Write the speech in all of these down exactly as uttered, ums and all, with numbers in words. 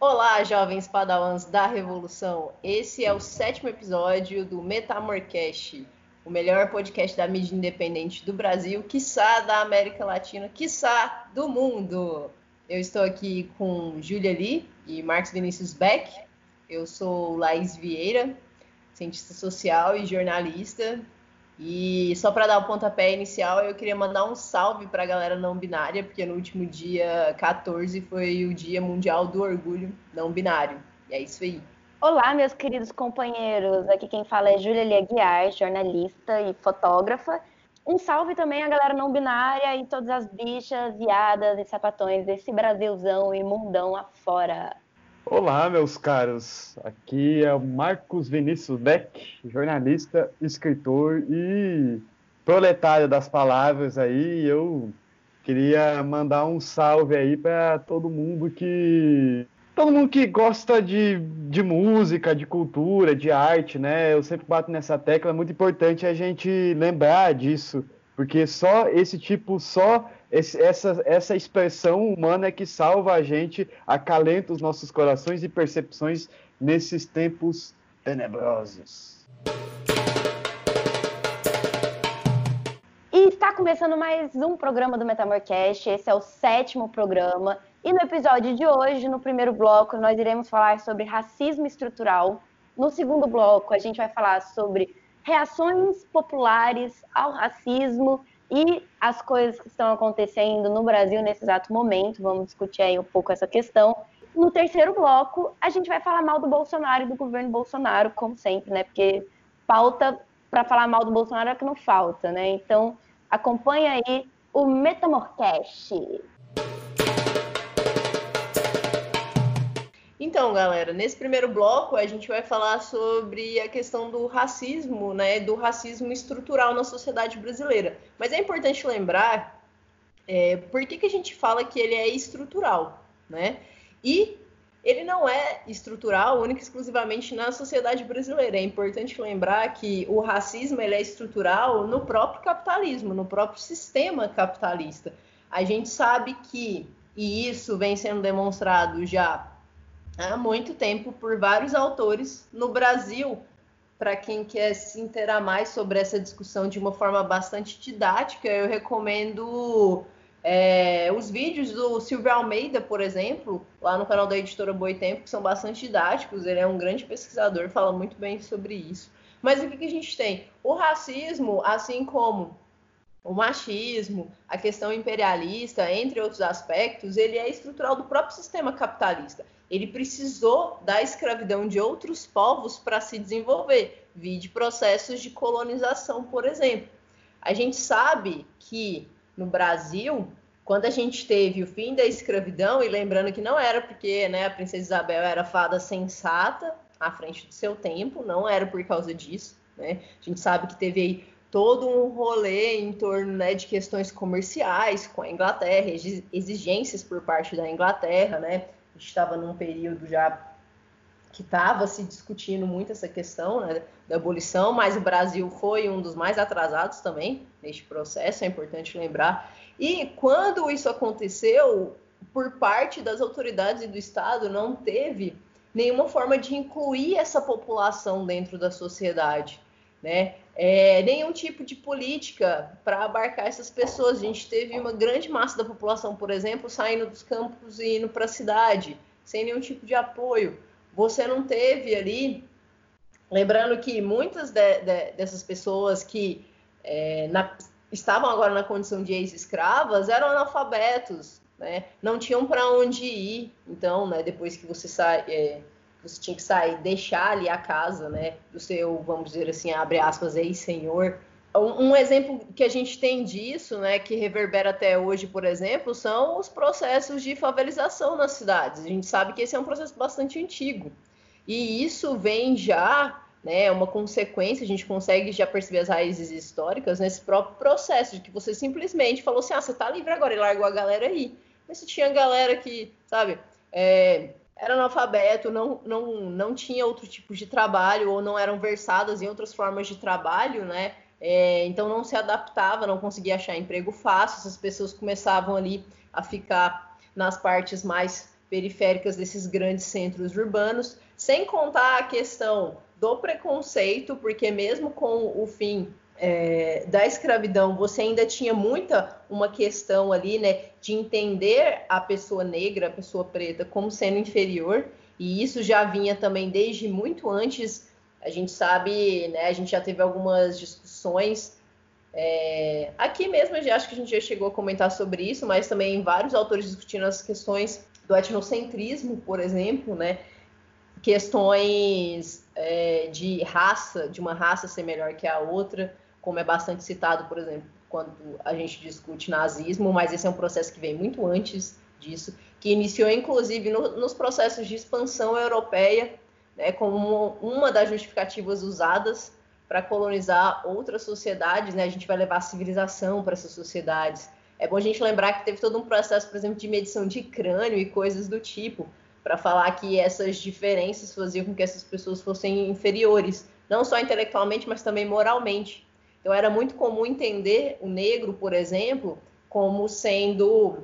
Olá, jovens padawans da Revolução! Esse é o sétimo episódio do Metamorcast, o melhor podcast da mídia independente do Brasil, quiçá da América Latina, quiçá do mundo. Eu estou aqui com Júlia Lee e Marcos Vinícius Beck. Eu sou Laís Vieira, cientista social e jornalista. E só para dar o pontapé inicial, eu queria mandar um salve para a galera não binária, porque no último dia quatorze foi o Dia Mundial do Orgulho Não Binário. E é isso aí. Olá, meus queridos companheiros. Aqui quem fala é Júlia Lia Guiar, jornalista e fotógrafa. Um salve também à galera não binária e todas as bichas, viadas e sapatões desse Brasilzão e mundão afora. Olá, meus caros, aqui é o Marcos Vinícius Beck, jornalista, escritor e proletário das palavras aí. Eu queria mandar um salve aí para todo mundo que todo mundo que gosta de, de música, de cultura, de arte, né? Eu sempre bato nessa tecla, é muito importante a gente lembrar disso, porque só esse tipo, só... Esse, essa, essa expressão humana é que salva a gente, acalenta os nossos corações e percepções nesses tempos tenebrosos. E está começando mais um programa do Metamorcast, esse é o sétimo programa. E no episódio de hoje, no primeiro bloco, nós iremos falar sobre racismo estrutural. No segundo bloco, a gente vai falar sobre reações populares ao racismo e as coisas que estão acontecendo no Brasil nesse exato momento. Vamos discutir aí um pouco essa questão. No terceiro bloco, a gente vai falar mal do Bolsonaro e do governo Bolsonaro, como sempre, né? Porque pauta para falar mal do Bolsonaro é que não falta, né? Então, acompanha aí o Metamorcast. Então, galera, nesse primeiro bloco a gente vai falar sobre a questão do racismo, né, do racismo estrutural na sociedade brasileira. Mas é importante lembrar é, por que que a gente fala que ele é estrutural, né? E ele não é estrutural única e exclusivamente na sociedade brasileira. É importante lembrar que o racismo ele é estrutural no próprio capitalismo, no próprio sistema capitalista. A gente sabe que, e isso vem sendo demonstrado já há muito tempo por vários autores no Brasil. Para quem quer se inteirar mais sobre essa discussão de uma forma bastante didática, eu recomendo é, os vídeos do Silvio Almeida, por exemplo, lá no canal da editora Boi Tempo, que são bastante didáticos. Ele é um grande pesquisador, fala muito bem sobre isso. Mas o que, que a gente tem? O racismo, assim como o machismo, a questão imperialista, entre outros aspectos, ele é estrutural do próprio sistema capitalista. Ele precisou da escravidão de outros povos para se desenvolver, vide processos de colonização, por exemplo. A gente sabe que no Brasil, quando a gente teve o fim da escravidão, e lembrando que não era porque, né, a Princesa Isabel era fada sensata à frente do seu tempo, não era por causa disso, né? A gente sabe que teve aí todo um rolê em torno, né, de questões comerciais com a Inglaterra, exigências por parte da Inglaterra, né? A gente estava num período já que estava se discutindo muito essa questão, né, da abolição, mas o Brasil foi um dos mais atrasados também neste processo, é importante lembrar. E quando isso aconteceu, por parte das autoridades e do Estado, não teve nenhuma forma de incluir essa população dentro da sociedade, né? É, nenhum tipo de política para abarcar essas pessoas. A gente teve uma grande massa da população, por exemplo, saindo dos campos e indo para a cidade, sem nenhum tipo de apoio. Você não teve ali, lembrando que muitas de, de, dessas pessoas que é, na, estavam agora na condição de ex-escravas eram analfabetos, né? Não tinham para onde ir. Então, né, depois que você sai... É, você tinha que sair, deixar ali a casa, né, do seu, vamos dizer assim, abre aspas, ex-senhor. Um, um exemplo que a gente tem disso, né, que reverbera até hoje, por exemplo, são os processos de favelização nas cidades. A gente sabe que esse é um processo bastante antigo. E isso vem já, né, uma consequência, a gente consegue já perceber as raízes históricas nesse próprio processo, de que você simplesmente falou assim, ah, você tá livre agora, e largou a galera aí. Mas se tinha galera que, sabe... É, era analfabeto, não, não, não tinha outro tipo de trabalho, ou não eram versadas em outras formas de trabalho, né? É, então não se adaptava, não conseguia achar emprego fácil, essas pessoas começavam ali a ficar nas partes mais periféricas desses grandes centros urbanos, sem contar a questão do preconceito, porque mesmo com o fim é, da escravidão, você ainda tinha muita uma questão ali, né, de entender a pessoa negra, a pessoa preta, como sendo inferior, e isso já vinha também desde muito antes. A gente sabe, né, a gente já teve algumas discussões, é, aqui mesmo, eu já acho que a gente já chegou a comentar sobre isso, mas também vários autores discutindo as questões do etnocentrismo, por exemplo, né, questões é, de raça, de uma raça ser melhor que a outra, como é bastante citado, por exemplo, quando a gente discute nazismo, mas esse é um processo que vem muito antes disso, que iniciou, inclusive, no, nos processos de expansão europeia, né, como uma das justificativas usadas para colonizar outras sociedades, né? A gente vai levar a civilização para essas sociedades. É bom a gente lembrar que teve todo um processo, por exemplo, de medição de crânio e coisas do tipo, para falar que essas diferenças faziam com que essas pessoas fossem inferiores, não só intelectualmente, mas também moralmente. Então, era muito comum entender o negro, por exemplo, como sendo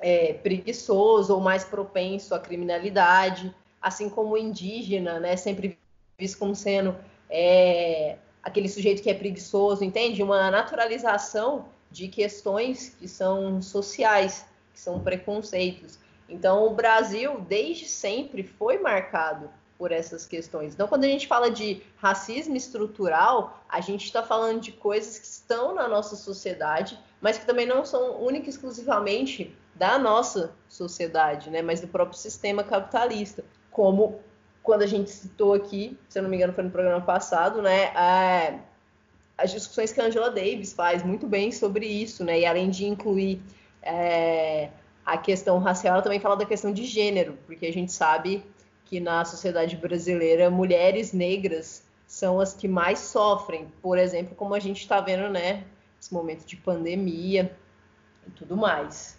é, preguiçoso ou mais propenso à criminalidade, assim como o indígena, né, sempre visto como sendo é, aquele sujeito que é preguiçoso, entende? Uma naturalização de questões que são sociais, que são preconceitos. Então, o Brasil, desde sempre, foi marcado por essas questões. Então, quando a gente fala de racismo estrutural, a gente está falando de coisas que estão na nossa sociedade, mas que também não são única e exclusivamente da nossa sociedade, né, mas do próprio sistema capitalista. Como quando a gente citou aqui, se eu não me engano foi no programa passado, né, a, as discussões que a Angela Davis faz muito bem sobre isso, né, e além de incluir é, a questão racial, ela também fala da questão de gênero, porque a gente sabe que na sociedade brasileira, mulheres negras são as que mais sofrem, por exemplo, como a gente está vendo, né, esse momento de pandemia e tudo mais.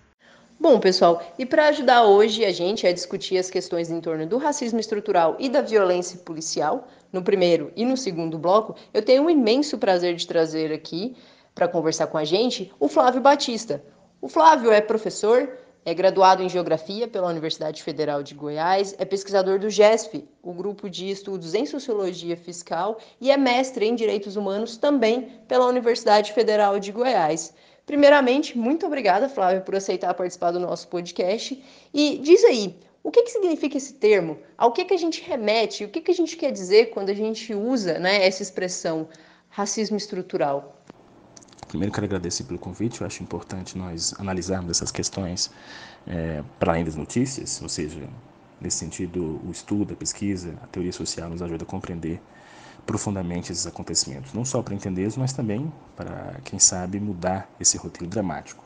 Bom, pessoal, e para ajudar hoje a gente a discutir as questões em torno do racismo estrutural e da violência policial, no primeiro e no segundo bloco, eu tenho o imenso prazer de trazer aqui, para conversar com a gente, o Flávio Batista. O Flávio é professor, é graduado em Geografia pela Universidade Federal de Goiás, é pesquisador do G E S F, o Grupo de Estudos em Sociologia Fiscal, e é mestre em Direitos Humanos também pela Universidade Federal de Goiás. Primeiramente, muito obrigada, Flávia, por aceitar participar do nosso podcast. E diz aí, o que, que significa esse termo? Ao que, que a gente remete? O que, que a gente quer dizer quando a gente usa, né, essa expressão racismo estrutural? Primeiro, quero agradecer pelo convite. Eu acho importante nós analisarmos essas questões é, para além das notícias, ou seja, nesse sentido, o estudo, a pesquisa, a teoria social nos ajuda a compreender profundamente esses acontecimentos, não só para entendê-los, mas também para, quem sabe, mudar esse roteiro dramático.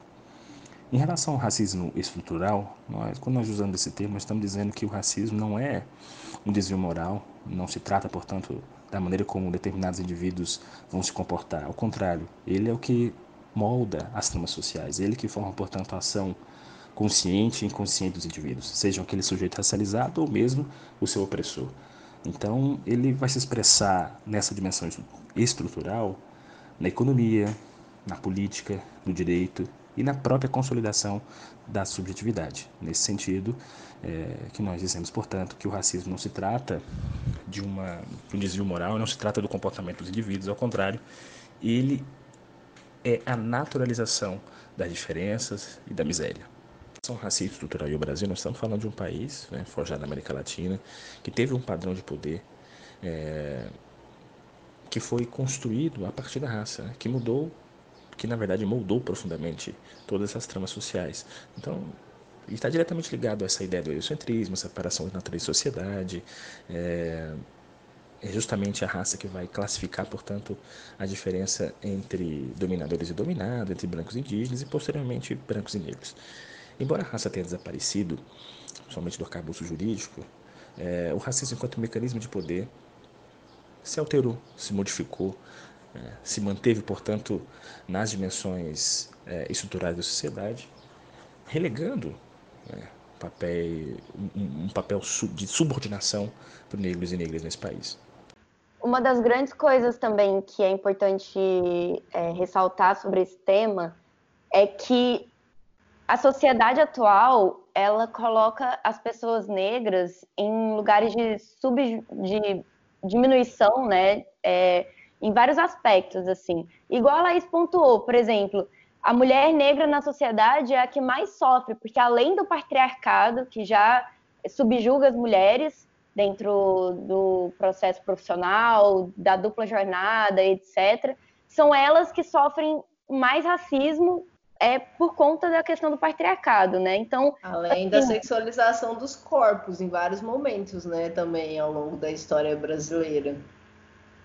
Em relação ao racismo estrutural, nós, quando nós usamos esse termo, nós estamos dizendo que o racismo não é um desvio moral, não se trata, portanto, da maneira como determinados indivíduos vão se comportar. Ao contrário, ele é o que molda as tramas sociais, ele que forma, portanto, a ação consciente e inconsciente dos indivíduos, sejam aquele sujeito racializado ou mesmo o seu opressor. Então, ele vai se expressar nessa dimensão estrutural na economia, na política, no direito e na própria consolidação da subjetividade. Nesse sentido, é, que nós dizemos, portanto, que o racismo não se trata de, uma, de um desvio moral, não se trata do comportamento dos indivíduos, ao contrário, ele é a naturalização das diferenças e da miséria. São racismo estrutural e o Brasil, nós estamos falando de um país, né, forjado na América Latina, que teve um padrão de poder é, que foi construído a partir da raça, né, que mudou, que na verdade moldou profundamente todas essas tramas sociais. Então, está diretamente ligado a essa ideia do heliocentrismo, a separação de natureza e sociedade. É, é justamente a raça que vai classificar, portanto, a diferença entre dominadores e dominados, entre brancos e indígenas e, posteriormente, brancos e negros. Embora a raça tenha desaparecido, principalmente do arcabouço jurídico, é, o racismo enquanto mecanismo de poder se alterou, se modificou, é, se manteve, portanto, nas dimensões é, estruturais da sociedade, relegando é, papel, um, um papel sub, de subordinação para negros e negras nesse país. Uma das grandes coisas também que é importante é, ressaltar sobre esse tema é que a sociedade atual, ela coloca as pessoas negras em lugares de, sub, de diminuição, né, é, em vários aspectos, assim. Igual a Laís pontuou, por exemplo, a mulher negra na sociedade é a que mais sofre, porque além do patriarcado, que já subjuga as mulheres dentro do processo profissional, da dupla jornada, etcétera, são elas que sofrem mais racismo, é por conta da questão do patriarcado, né? Então, além assim, da sexualização dos corpos em vários momentos, né? Também ao longo da história brasileira.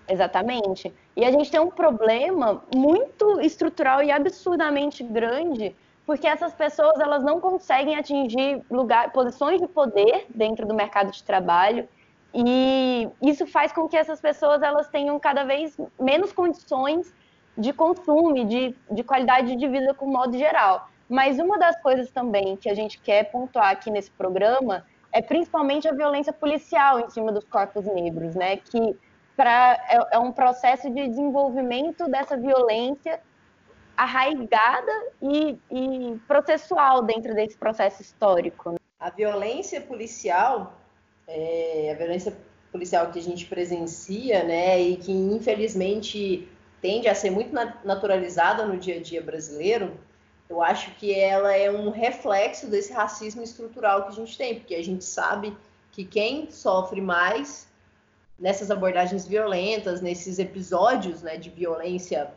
Exatamente. E a gente tem um problema muito estrutural e absurdamente grande, porque essas pessoas, elas não conseguem atingir lugar, posições de poder dentro do mercado de trabalho, e isso faz com que essas pessoas, elas tenham cada vez menos condições de consumo, de, de qualidade de vida com modo geral. Mas uma das coisas também que a gente quer pontuar aqui nesse programa é principalmente a violência policial em cima dos corpos negros, né? Que pra, é, é um processo de desenvolvimento dessa violência arraigada e, e processual dentro desse processo histórico. Né? A violência policial, é, a violência policial que a gente presencia, né? E que infelizmente tende a ser muito naturalizada no dia a dia brasileiro, eu acho que ela é um reflexo desse racismo estrutural que a gente tem, porque a gente sabe que quem sofre mais nessas abordagens violentas, nesses episódios, né, de violência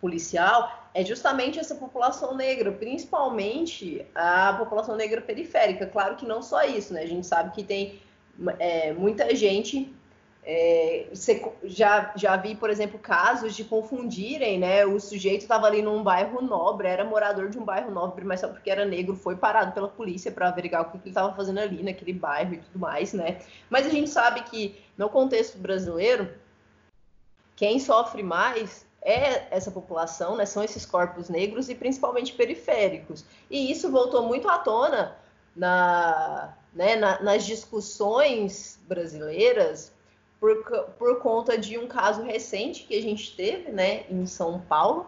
policial, é justamente essa população negra, principalmente a população negra periférica. Claro que não só isso, né? A gente sabe que tem é, muita gente... É, já, já vi, por exemplo, casos de confundirem, né? O sujeito estava ali num bairro nobre, era morador de um bairro nobre, mas só porque era negro foi parado pela polícia para averiguar o que ele estava fazendo ali naquele bairro e tudo mais, né? Mas a gente sabe que no contexto brasileiro, quem sofre mais é essa população, né? São esses corpos negros e principalmente periféricos. E isso voltou muito à tona na, né, na, nas discussões brasileiras. Por, por conta de um caso recente que a gente teve, né, em São Paulo,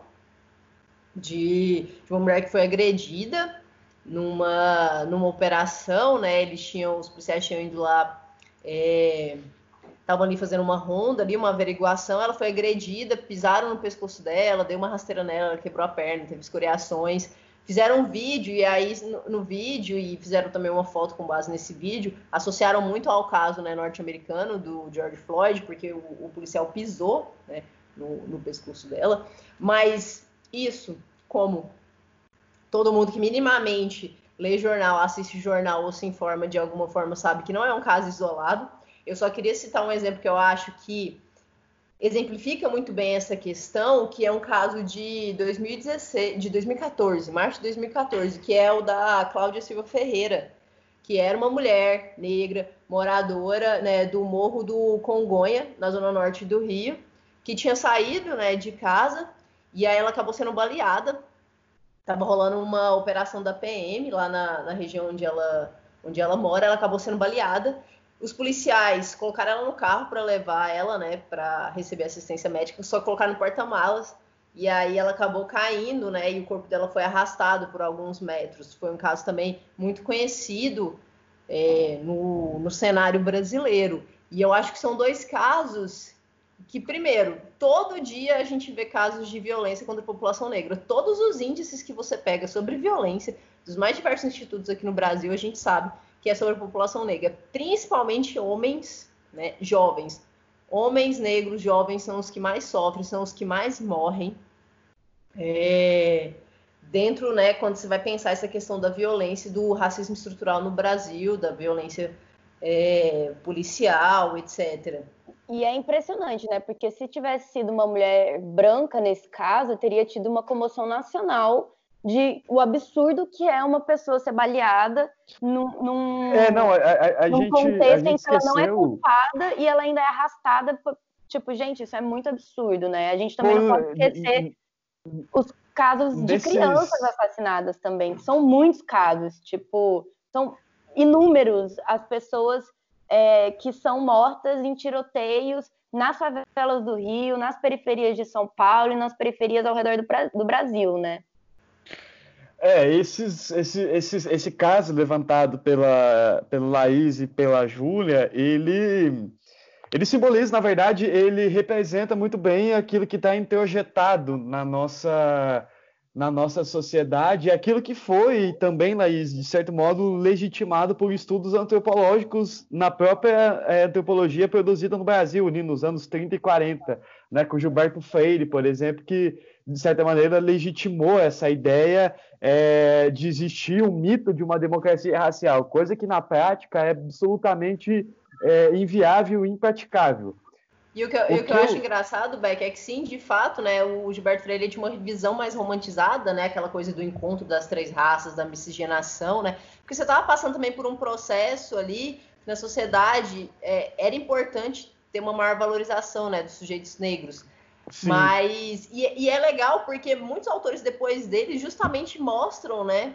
de, de uma mulher que foi agredida numa, numa operação, né, eles tinham, os policiais tinham ido lá, estavam é, ali fazendo uma ronda, ali, uma averiguação, ela foi agredida, pisaram no pescoço dela, deu uma rasteira nela, ela quebrou a perna, teve escoriações, fizeram um vídeo, e aí no, no vídeo, e fizeram também uma foto com base nesse vídeo, associaram muito ao caso, né, norte-americano do George Floyd, porque o, o policial pisou, né, no, no pescoço dela. Mas isso, como todo mundo que minimamente lê jornal, assiste jornal ou se informa de alguma forma sabe que não é um caso isolado. Eu só queria citar um exemplo que eu acho que exemplifica muito bem essa questão, que é um caso de dois mil e dezesseis, de dois mil e quatorze, março de dois mil e quatorze, que é o da Cláudia Silva Ferreira, que era uma mulher negra, moradora, né, do Morro do Congonha, na zona norte do Rio, que tinha saído, né, de casa, e aí ela acabou sendo baleada. Estava rolando uma operação da P M lá na, na região onde ela, onde ela mora, ela acabou sendo baleada. Os policiais colocaram ela no carro para levar ela, né, para receber assistência médica, só colocaram no porta-malas, e aí ela acabou caindo, né, e o corpo dela foi arrastado por alguns metros. Foi um caso também muito conhecido é, no, no cenário brasileiro. E eu acho que são dois casos que, primeiro, todo dia a gente vê casos de violência contra a população negra. Todos os índices que você pega sobre violência, dos mais diversos institutos aqui no Brasil, a gente sabe que é sobre a população negra, principalmente homens, né, jovens. Homens negros jovens são os que mais sofrem, são os que mais morrem. É, dentro, né, quando você vai pensar essa questão da violência, do racismo estrutural no Brasil, da violência é, policial, etcétera. E é impressionante, né, porque se tivesse sido uma mulher branca nesse caso, teria tido uma comoção nacional de o absurdo que é uma pessoa ser baleada num, num, é, não, a, a, num gente, contexto em que ela não é culpada e ela ainda é arrastada. Por, tipo, gente, isso é muito absurdo, né? A gente também por, não pode esquecer e, os casos desses... de crianças assassinadas também. São muitos casos, tipo, são inúmeros as pessoas é, que são mortas em tiroteios nas favelas do Rio, nas periferias de São Paulo e nas periferias ao redor do, do Brasil, né? É, esses, esse, esse, esse caso levantado pela, pela Laís e pela Júlia, ele, ele simboliza, na verdade, ele representa muito bem aquilo que está introjetado na nossa, na nossa sociedade, aquilo que foi também, Laís, de certo modo, legitimado por estudos antropológicos na própria é, antropologia produzida no Brasil, nos anos trinta e quarenta, né, com Gilberto Freire, por exemplo, que de certa maneira, legitimou essa ideia é, de existir um mito de uma democracia racial, coisa que, na prática, é absolutamente é, inviável e impraticável. E o que eu, o que que eu acho engraçado, Beck, é que sim, de fato, né, o Gilberto Freire tinha uma visão mais romantizada, né, aquela coisa do encontro das três raças, da miscigenação, né, porque você estava passando também por um processo ali, na sociedade, é, era importante ter uma maior valorização, né, dos sujeitos negros. Sim. Mas, e, e é legal porque muitos autores depois dele justamente mostram, né,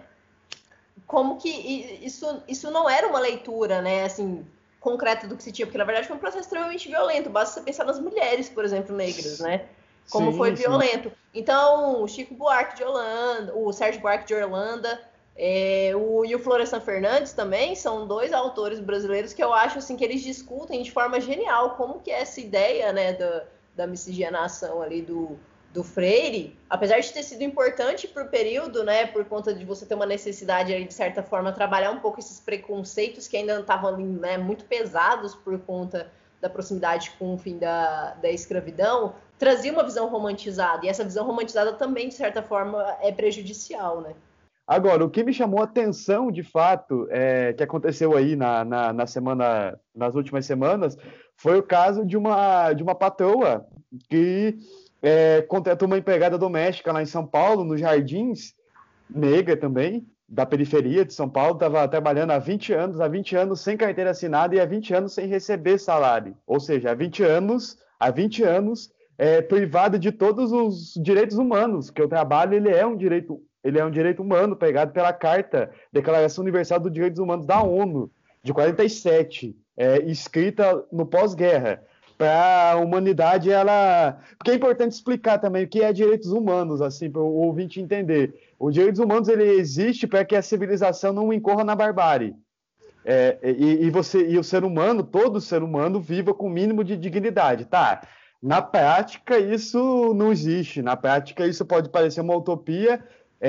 como que isso, isso não era uma leitura, né, assim, concreta do que se tinha, porque na verdade foi um processo extremamente violento, basta você pensar nas mulheres, por exemplo, negras, né, como sim, foi violento. Sim. Então, o Chico Buarque de Holanda, o Sérgio Buarque de Holanda, é, o, e o Florestan Fernandes também, são dois autores brasileiros que eu acho, assim, que eles discutem de forma genial como que é essa ideia, né, da... da miscigenação ali do, do Freire, apesar de ter sido importante para o período, né, por conta de você ter uma necessidade ali, de certa forma, trabalhar um pouco esses preconceitos que ainda estavam ali, né, muito pesados por conta da proximidade com o fim da, da escravidão, trazia uma visão romantizada, e essa visão romantizada também, de certa forma, é prejudicial, né? Agora, o que me chamou a atenção, de fato, é, que aconteceu aí na, na, na semana, nas últimas semanas, foi o caso de uma, de uma patroa que é, contratou uma empregada doméstica lá em São Paulo, nos Jardins, negra também, da periferia de São Paulo, estava trabalhando há vinte anos, há vinte anos sem carteira assinada e há vinte anos sem receber salário. Ou seja, há vinte anos, há vinte anos é, privada de todos os direitos humanos, que o trabalho ele é um direito humano. Ele é um direito humano pegado pela Carta, Declaração Universal dos Direitos Humanos da ONU, de quarenta e sete, é, escrita no pós-guerra. Para a humanidade, ela... Porque é importante explicar também o que é direitos humanos, assim, para o ouvinte entender. Os direitos humanos ele existe para que a civilização não incorra na barbárie. É, e, e, você, e o ser humano, todo ser humano, viva com o mínimo de dignidade, tá? Na prática, isso não existe. Na prática, isso pode parecer uma utopia,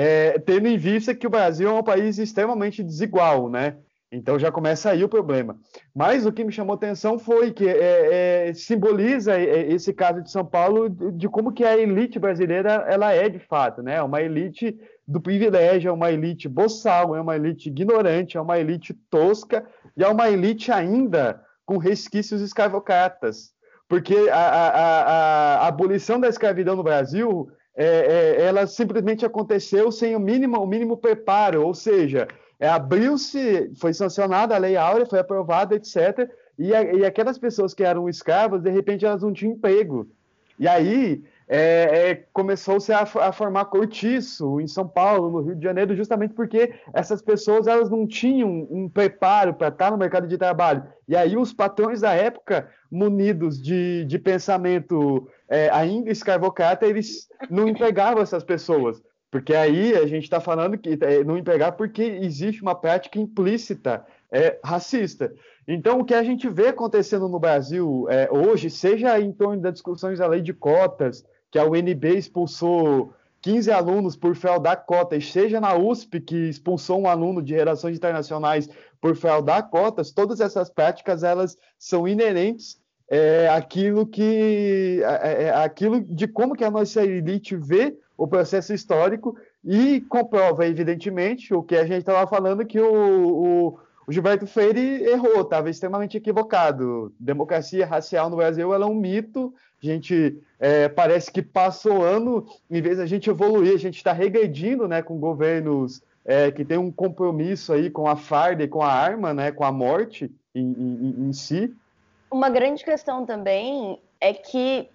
É, tendo em vista que o Brasil é um país extremamente desigual, né? Então já começa aí o problema. Mas o que me chamou atenção foi que é, é, simboliza esse caso de São Paulo de como que a elite brasileira ela é de fato, né? É uma elite do privilégio, é uma elite boçal, é uma elite ignorante, é uma elite tosca e é uma elite ainda com resquícios escravocratas. Porque a, a, a, a abolição da escravidão no Brasil... É, é, ela simplesmente aconteceu sem o mínimo, o mínimo preparo, ou seja, é, abriu-se, foi sancionada a Lei Áurea, foi aprovada, etcétera, e, a, e aquelas pessoas que eram escravas, de repente elas não tinham emprego. E aí é, é, começou-se a, a formar cortiço em São Paulo, no Rio de Janeiro, justamente porque essas pessoas elas não tinham um preparo para estar no mercado de trabalho. E aí os patrões da época, munidos de, de pensamento... É, ainda escravocrata, eles não empregavam essas pessoas, porque aí a gente está falando que é, não empregar porque existe uma prática implícita é, racista. Então, o que a gente vê acontecendo no Brasil é, hoje, seja em torno das discussões da lei de cotas, que a U N B expulsou quinze alunos por fraudar cotas, seja na U S P, que expulsou um aluno de relações internacionais por fraudar cotas, todas essas práticas elas são inerentes É aquilo que é aquilo de como que a nossa elite vê o processo histórico e comprova, evidentemente, o que a gente estava falando, que o, o, o Gilberto Freire errou, estava extremamente equivocado. Democracia racial no Brasil ela é um mito, a gente é, parece que passou ano, em vez da gente evoluir, a gente está regredindo, né, com governos é, que têm um compromisso aí com a farda e com a arma, né, com a morte em, em, em si. Uma grande questão também é que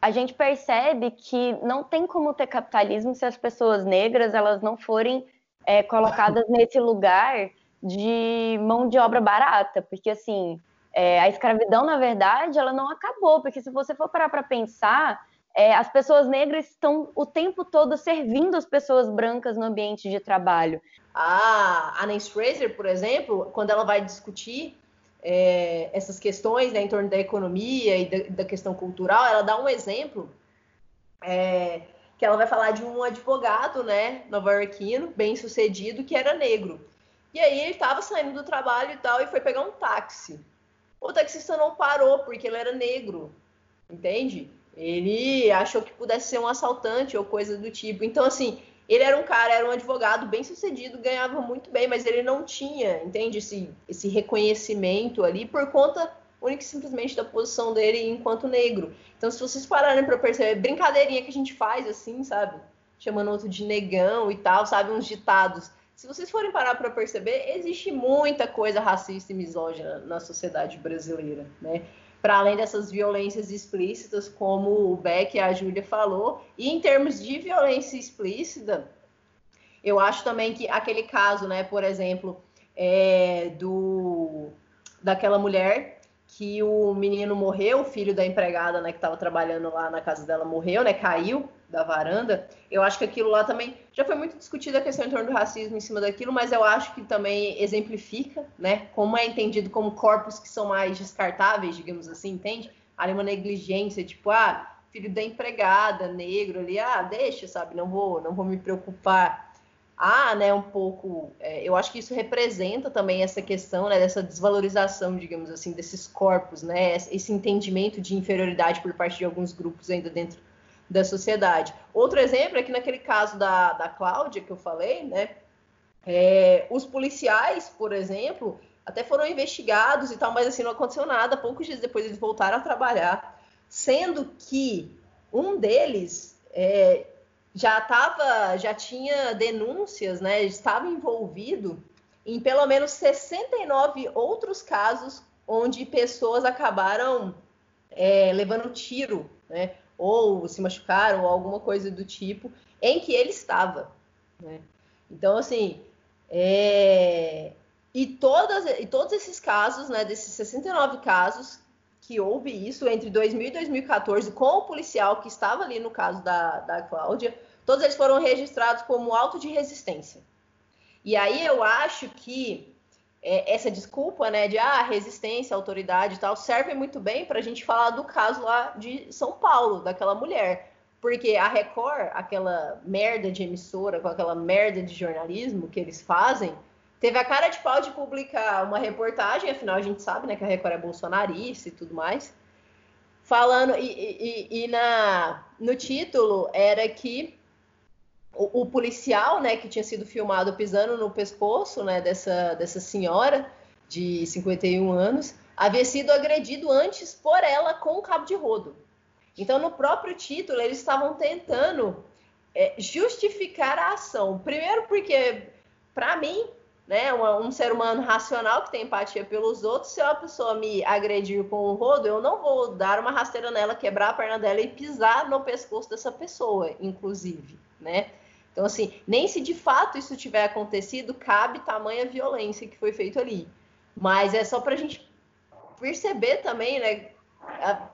a gente percebe que não tem como ter capitalismo se as pessoas negras elas não forem é, colocadas nesse lugar de mão de obra barata, porque assim, é, a escravidão, na verdade, ela não acabou, porque se você for parar para pensar, é, as pessoas negras estão o tempo todo servindo as pessoas brancas no ambiente de trabalho. Ah, a Nancy Fraser, por exemplo, quando ela vai discutir é, essas questões, né, em torno da economia e da, da questão cultural, ela dá um exemplo é, que ela vai falar de um advogado, né, nova-iorquino, bem-sucedido, que era negro. E aí ele estava saindo do trabalho e tal, e foi pegar um táxi. O taxista não parou, porque ele era negro, entende? Ele achou que pudesse ser um assaltante ou coisa do tipo. Então, assim, ele era um cara, era um advogado bem-sucedido, ganhava muito bem, mas ele não tinha, entende, esse, esse reconhecimento ali por conta única e simplesmente da posição dele enquanto negro. Então, se vocês pararem para perceber, é brincadeirinha que a gente faz, assim, sabe? Chamando outro de negão e tal, sabe? Uns ditados. Se vocês forem parar para perceber, existe muita coisa racista e misógina na sociedade brasileira, né? Para além dessas violências explícitas, como o Beck e a Júlia falou, e em termos de violência explícita, eu acho também que aquele caso, né, por exemplo, é do, daquela mulher que o menino morreu, o filho da empregada, né, que estava trabalhando lá na casa dela morreu, né, caiu da varanda. Eu acho que aquilo lá também já foi muito discutida a questão em torno do racismo em cima daquilo, mas eu acho que também exemplifica, né, como é entendido como corpos que são mais descartáveis, digamos assim, entende? Ali uma negligência, tipo, ah, filho da empregada, negro ali, ah, deixa, sabe, não vou, não vou me preocupar. Ah, né, um pouco, é, eu acho que isso representa também essa questão, né, dessa desvalorização, digamos assim, desses corpos, né, esse entendimento de inferioridade por parte de alguns grupos ainda dentro da sociedade. Outro exemplo é que naquele caso da, da Cláudia que eu falei, né, é, os policiais, por exemplo, até foram investigados e tal, mas assim, não aconteceu nada, poucos dias depois eles voltaram a trabalhar, sendo que um deles é, já tava, já tinha denúncias, né, estava envolvido em pelo menos sessenta e nove outros casos onde pessoas acabaram é, levando tiro, né, ou se machucaram, ou alguma coisa do tipo, em que ele estava, né? Então, assim, é... e, todas, e todos esses casos, né, desses sessenta e nove casos que houve isso entre dois mil e dois mil e quatorze, com o policial que estava ali no caso da, da Cláudia, todos eles foram registrados como auto de resistência. E aí eu acho que é, essa desculpa, né, de ah, resistência, autoridade e tal, serve muito bem para a gente falar do caso lá de São Paulo, daquela mulher. Porque a Record, aquela merda de emissora, com aquela merda de jornalismo que eles fazem, teve a cara de pau de publicar uma reportagem, afinal a gente sabe, né, que a Record é bolsonarista e tudo mais, falando, e, e, e na, no título era que O, o policial, né, que tinha sido filmado pisando no pescoço, né, dessa, dessa senhora de cinquenta e um anos, havia sido agredido antes por ela com um cabo de rodo. Então, no próprio título, eles estavam tentando é, justificar a ação. Primeiro porque, para mim, né, um, um ser humano racional que tem empatia pelos outros, se uma pessoa me agredir com um rodo, eu não vou dar uma rasteira nela, quebrar a perna dela e pisar no pescoço dessa pessoa, inclusive, né? Então, assim, nem se de fato isso tiver acontecido, cabe tamanha violência que foi feita ali. Mas é só para a gente perceber também, né, a,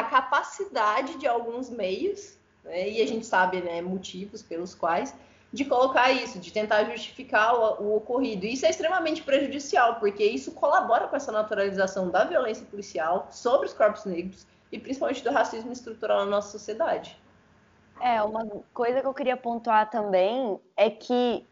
a capacidade de alguns meios, né, e a gente sabe, né, motivos pelos quais, de colocar isso, de tentar justificar o, o ocorrido. Isso é extremamente prejudicial, porque isso colabora com essa naturalização da violência policial sobre os corpos negros e principalmente do racismo estrutural na nossa sociedade. É, uma coisa que eu queria pontuar também é que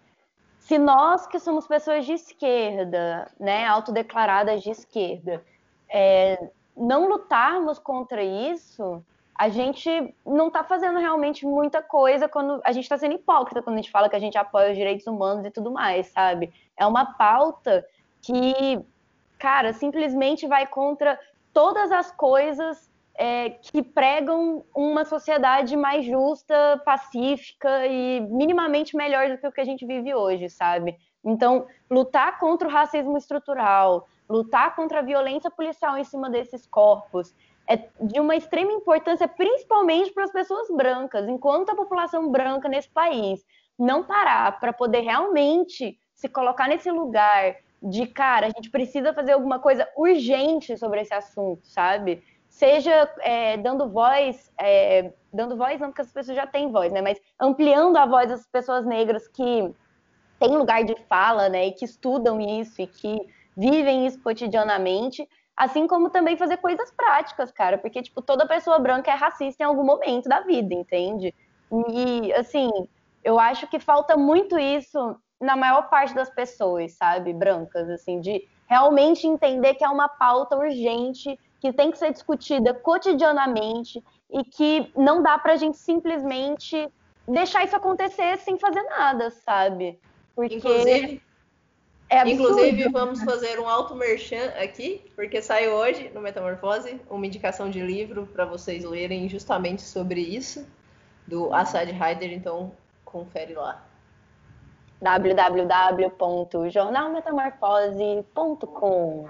se nós que somos pessoas de esquerda, né, autodeclaradas de esquerda, é, não lutarmos contra isso, a gente não está fazendo realmente muita coisa, quando a gente está sendo hipócrita quando a gente fala que a gente apoia os direitos humanos e tudo mais, sabe? É uma pauta que, cara, simplesmente vai contra todas as coisas É, que pregam uma sociedade mais justa, pacífica e minimamente melhor do que o que a gente vive hoje, sabe? Então, lutar contra o racismo estrutural, lutar contra a violência policial em cima desses corpos é de uma extrema importância, principalmente para as pessoas brancas. Enquanto a população branca nesse país não parar para poder realmente se colocar nesse lugar de, cara, a gente precisa fazer alguma coisa urgente sobre esse assunto, sabe? Seja é, dando voz, é, dando voz não porque as pessoas já têm voz, né? Mas ampliando a voz das pessoas negras que têm lugar de fala, né? E que estudam isso e que vivem isso cotidianamente, assim como também fazer coisas práticas, cara, porque, tipo, toda pessoa branca é racista em algum momento da vida, entende? E, assim, eu acho que falta muito isso na maior parte das pessoas, sabe, brancas, assim, de realmente entender que é uma pauta urgente, que tem que ser discutida cotidianamente e que não dá pra gente simplesmente deixar isso acontecer sem fazer nada, sabe? Porque... Inclusive... É Inclusive, vamos fazer um auto-merchan aqui, porque saiu hoje no Metamorfose uma indicação de livro para vocês lerem justamente sobre isso, do Assad Haider, então confere lá. w w w ponto jornal metamorfose ponto com.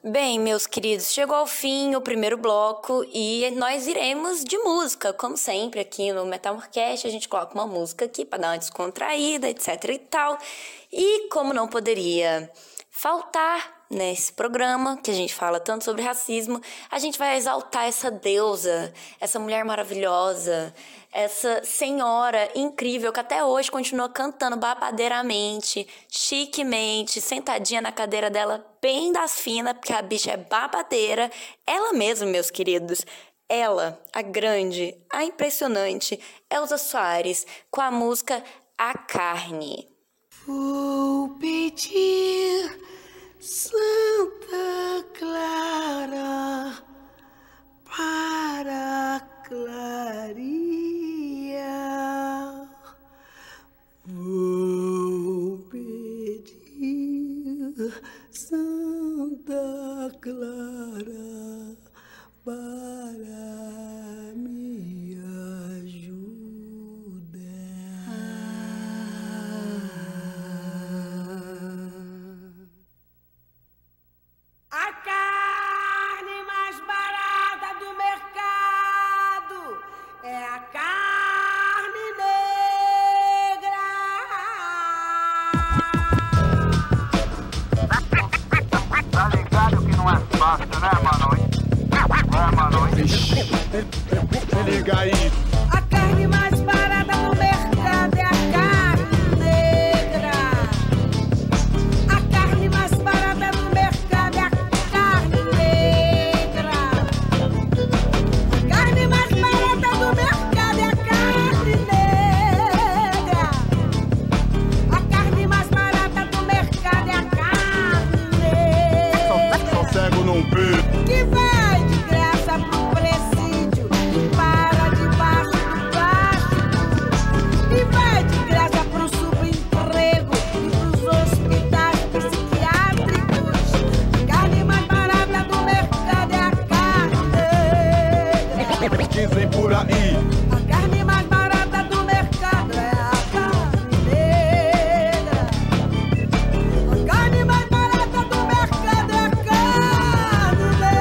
Bem, meus queridos, chegou ao fim o primeiro bloco e nós iremos de música, como sempre aqui no Metamorcast, a gente coloca uma música aqui para dar uma descontraída, etc e tal, e como não poderia faltar nesse programa, que a gente fala tanto sobre racismo, a gente vai exaltar essa deusa, essa mulher maravilhosa, essa senhora incrível que até hoje continua cantando babadeiramente, chiquemente, sentadinha na cadeira dela, bem das finas, porque a bicha é babadeira. Ela mesma, meus queridos, ela, a grande, a impressionante Elza Soares, com a música A Carne. Vou pedir Santa Clara para clarear, vou pedir Santa Clara para me ajudar. A carne mais barata do mercado é a carne. Basta, né, mano? É, mano? Vixe, se liga aí. A carne mais barata no mercado é a carne negra. A carne mais barata no mercado é a carne negra. A carne mais barata no mercado é a carne negra. A carne mais barata do mercado é a carne negra. Só cego não vê. Que vai de graça pro presídio e para debaixo do plástico. E vai de graça pro subemprego e pros hospitais psiquiátricos. A carne mais barata do mercado é a carne. Dizem por aí. A carne mais barata do mercado é a carne negra. A carne mais barata do mercado é a carne negra.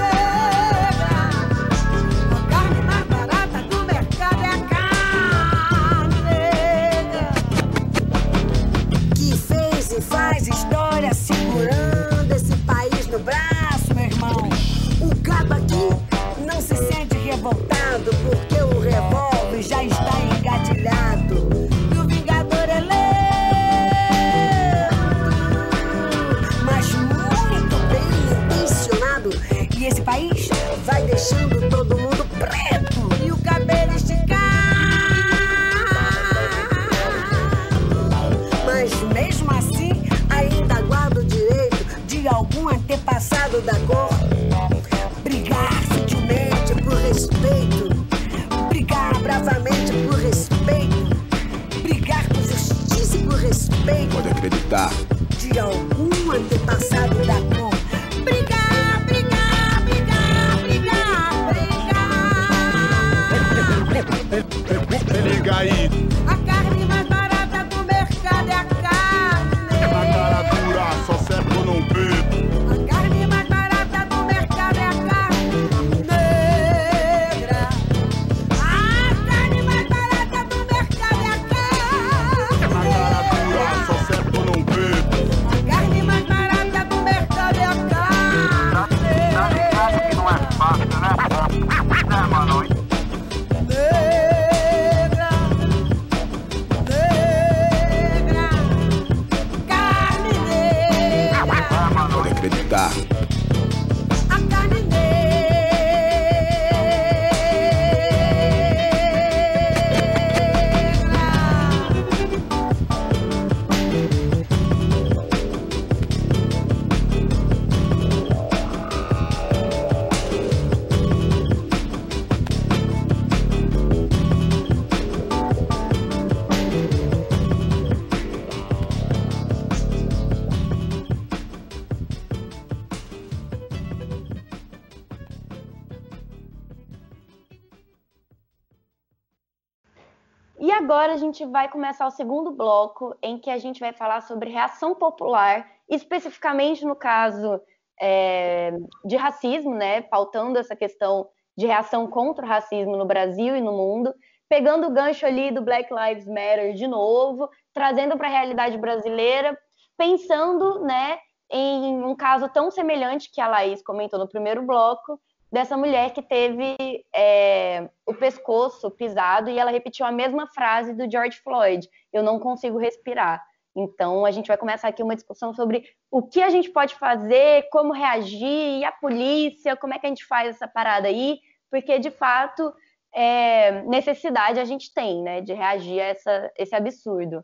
E agora a gente vai começar o segundo bloco, em que a gente vai falar sobre reação popular, especificamente no caso é, de racismo, né? Pautando essa questão de reação contra o racismo no Brasil e no mundo, pegando o gancho ali do Black Lives Matter de novo, trazendo para a realidade brasileira, pensando, né, em um caso tão semelhante que a Laís comentou no primeiro bloco, dessa mulher que teve é, o pescoço pisado e ela repetiu a mesma frase do George Floyd, eu não consigo respirar. Então a gente vai começar aqui uma discussão sobre o que a gente pode fazer, como reagir, e a polícia, como é que a gente faz essa parada aí, porque de fato é, necessidade a gente tem, né, de reagir a essa, esse absurdo.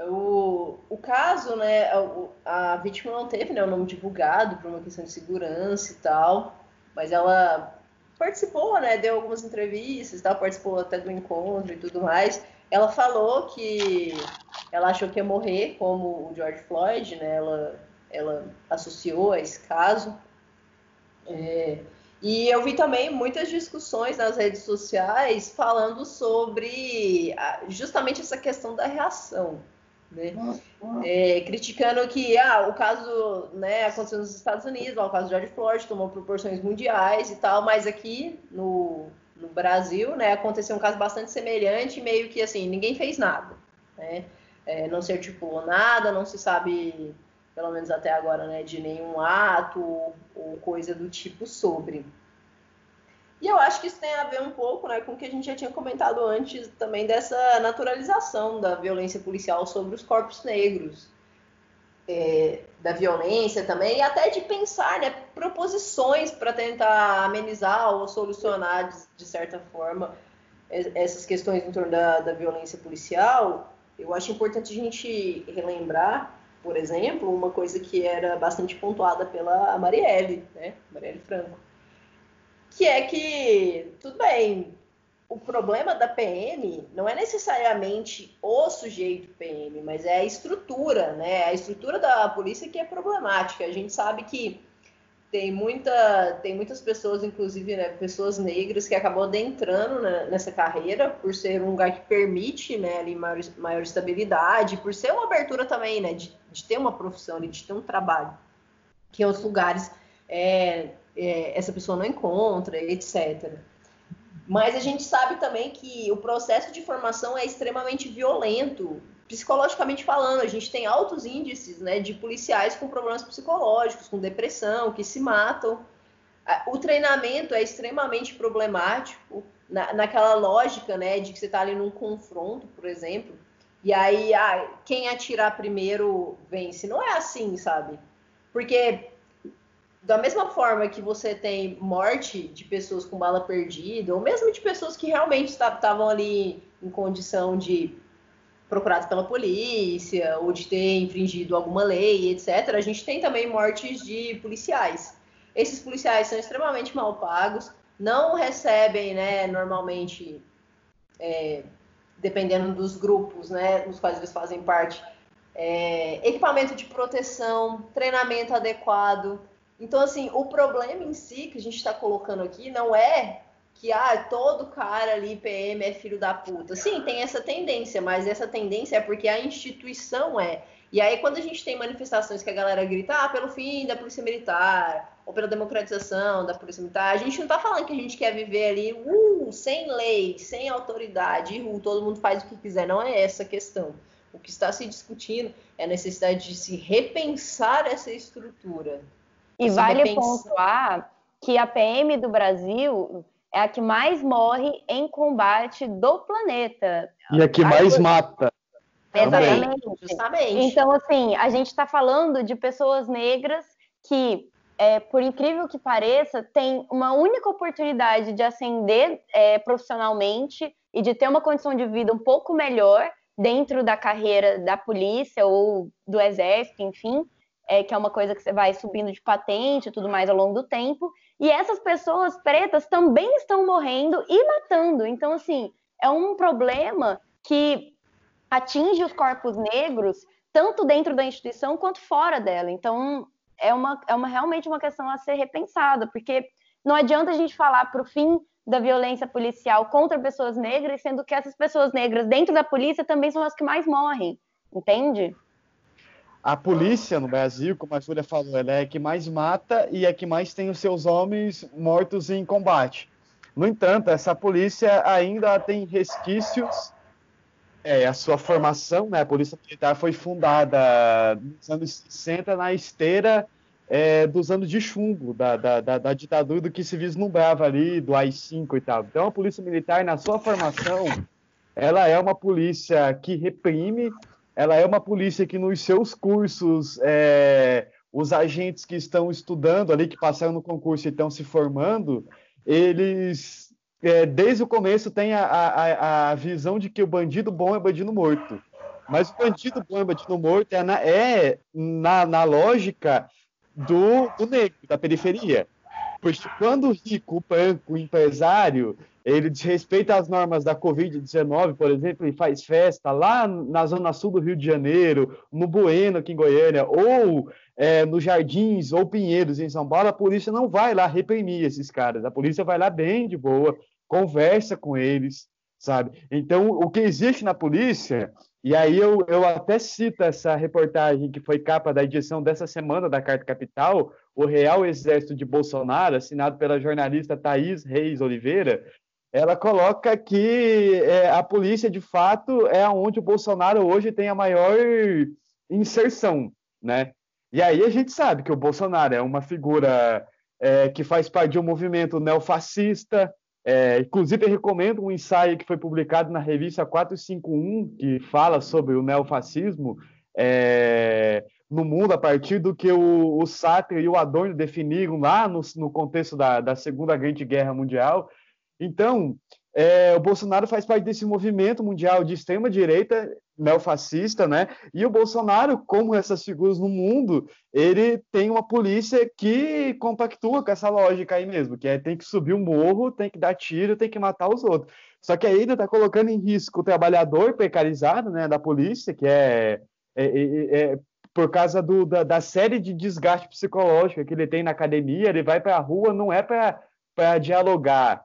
O, o caso, né, a, a vítima não teve, né, o nome divulgado por uma questão de segurança e tal, mas ela participou, né, deu algumas entrevistas e tal, participou até do encontro e tudo mais. Ela falou que ela achou que ia morrer, como o George Floyd, né, ela, ela associou a esse caso. É, e eu vi também muitas discussões nas redes sociais falando sobre a, justamente essa questão da reação. Né? É, criticando que ah, o caso, né, aconteceu nos Estados Unidos, lá, o caso de George Floyd tomou proporções mundiais e tal, mas aqui no, no Brasil, né, aconteceu um caso bastante semelhante, meio que assim, ninguém fez nada, né? É, não se articulou nada, não se sabe, pelo menos até agora, né, de nenhum ato ou, ou coisa do tipo sobre. E eu acho que isso tem a ver um pouco, né, com o que a gente já tinha comentado antes também dessa naturalização da violência policial sobre os corpos negros, é, da violência também, e até de pensar, né, proposições para tentar amenizar ou solucionar, de, de certa forma, essas questões em torno da, da violência policial. Eu acho importante a gente relembrar, por exemplo, uma coisa que era bastante pontuada pela Marielle, né, Marielle Franco, que é que, tudo bem, o problema da P M não é necessariamente o sujeito P M, mas é a estrutura, né? A estrutura da polícia que é problemática. A gente sabe que tem, muita, tem muitas pessoas, inclusive, né, pessoas negras, que acabam adentrando na, nessa carreira por ser um lugar que permite, né, ali maior, maior estabilidade, por ser uma abertura também, né, de, de ter uma profissão, de ter um trabalho, que em outros lugares é... essa pessoa não encontra, etcétera. Mas a gente sabe também que o processo de formação é extremamente violento, psicologicamente falando. A gente tem altos índices, né, de policiais com problemas psicológicos, com depressão, que se matam. O treinamento é extremamente problemático, na, naquela lógica, né, de que você está ali num confronto, por exemplo, e aí ah, quem atirar primeiro vence. Não é assim, sabe? Porque... da mesma forma que você tem morte de pessoas com bala perdida, ou mesmo de pessoas que realmente estavam ali em condição de procuradas pela polícia, ou de ter infringido alguma lei, etcétera, a gente tem também mortes de policiais. Esses policiais são extremamente mal pagos, não recebem, né, normalmente, é, dependendo dos grupos, né, nos quais eles fazem parte, é, equipamento de proteção, treinamento adequado. Então, assim, o problema em si que a gente está colocando aqui não é que ah, todo cara ali, P M, é filho da puta. Sim, tem essa tendência, mas essa tendência é porque a instituição é. E aí, quando a gente tem manifestações que a galera grita ah, pelo fim da polícia militar, ou pela democratização da polícia militar, a gente não está falando que a gente quer viver ali uh, sem lei, sem autoridade, uh, todo mundo faz o que quiser. Não é essa a questão. O que está se discutindo é a necessidade de se repensar essa estrutura. E vale pontuar que a P M do Brasil é a que mais morre em combate do planeta. E a que mais mata. Exatamente. Justamente. Então, assim, a gente está falando de pessoas negras que, é, por incrível que pareça, têm uma única oportunidade de ascender é, profissionalmente e de ter uma condição de vida um pouco melhor dentro da carreira da polícia ou do exército, enfim... É, que é uma coisa que você vai subindo de patente e tudo mais ao longo do tempo, e essas pessoas pretas também estão morrendo e matando. Então, assim, é um problema que atinge os corpos negros, tanto dentro da instituição quanto fora dela. Então, é, uma, é uma, realmente uma questão a ser repensada, porque não adianta a gente falar para o fim da violência policial contra pessoas negras, sendo que essas pessoas negras dentro da polícia também são as que mais morrem, entende? A polícia no Brasil, como a Júlia falou, ela é a que mais mata e a que mais tem os seus homens mortos em combate. No entanto, essa polícia ainda tem resquícios, é, a sua formação, né, a polícia militar foi fundada nos anos sessenta na esteira é, dos anos de chumbo, da, da, da, da ditadura do que se vislumbrava ali, do A I cinco e tal. Então, a polícia militar, na sua formação, ela é uma polícia que reprime, ela é uma polícia que nos seus cursos, é, os agentes que estão estudando ali, que passaram no concurso e estão se formando, eles, é, desde o começo, têm a, a, a visão de que o bandido bom é bandido morto. Mas o bandido bom é bandido morto é na, é na, na lógica do, do negro, da periferia. Porque quando o rico, o branco, o empresário, ele desrespeita as normas da covid dezenove, por exemplo, e faz festa lá na zona sul do Rio de Janeiro, no Bueno, aqui em Goiânia, ou é, no Jardins, ou Pinheiros, em São Paulo, a polícia não vai lá reprimir esses caras. A polícia vai lá bem de boa, conversa com eles, sabe? Então, o que existe na polícia... E aí eu, eu até cito essa reportagem que foi capa da edição dessa semana da Carta Capital, O Real Exército de Bolsonaro, assinado pela jornalista Thaís Reis Oliveira. Ela coloca que é, a polícia, de fato, é onde o Bolsonaro hoje tem a maior inserção, né? E aí a gente sabe que o Bolsonaro é uma figura é, que faz parte de um movimento neofascista. É, inclusive, eu recomendo um ensaio que foi publicado na revista quatrocentos e cinquenta e um, que fala sobre o neofascismo é, no mundo, a partir do que o, o Sartre e o Adorno definiram lá no, no contexto da, da Segunda Grande Guerra Mundial. Então, é, o Bolsonaro faz parte desse movimento mundial de extrema-direita neofascista, né? E o Bolsonaro, como essas figuras no mundo, ele tem uma polícia que compactua com essa lógica aí mesmo, que é tem que subir o morro, tem que dar tiro, tem que matar os outros. Só que ainda está colocando em risco o trabalhador precarizado, né, da polícia, que é, é, é, é por causa do, da, da série de desgaste psicológico que ele tem na academia. Ele vai para a rua, não é para dialogar,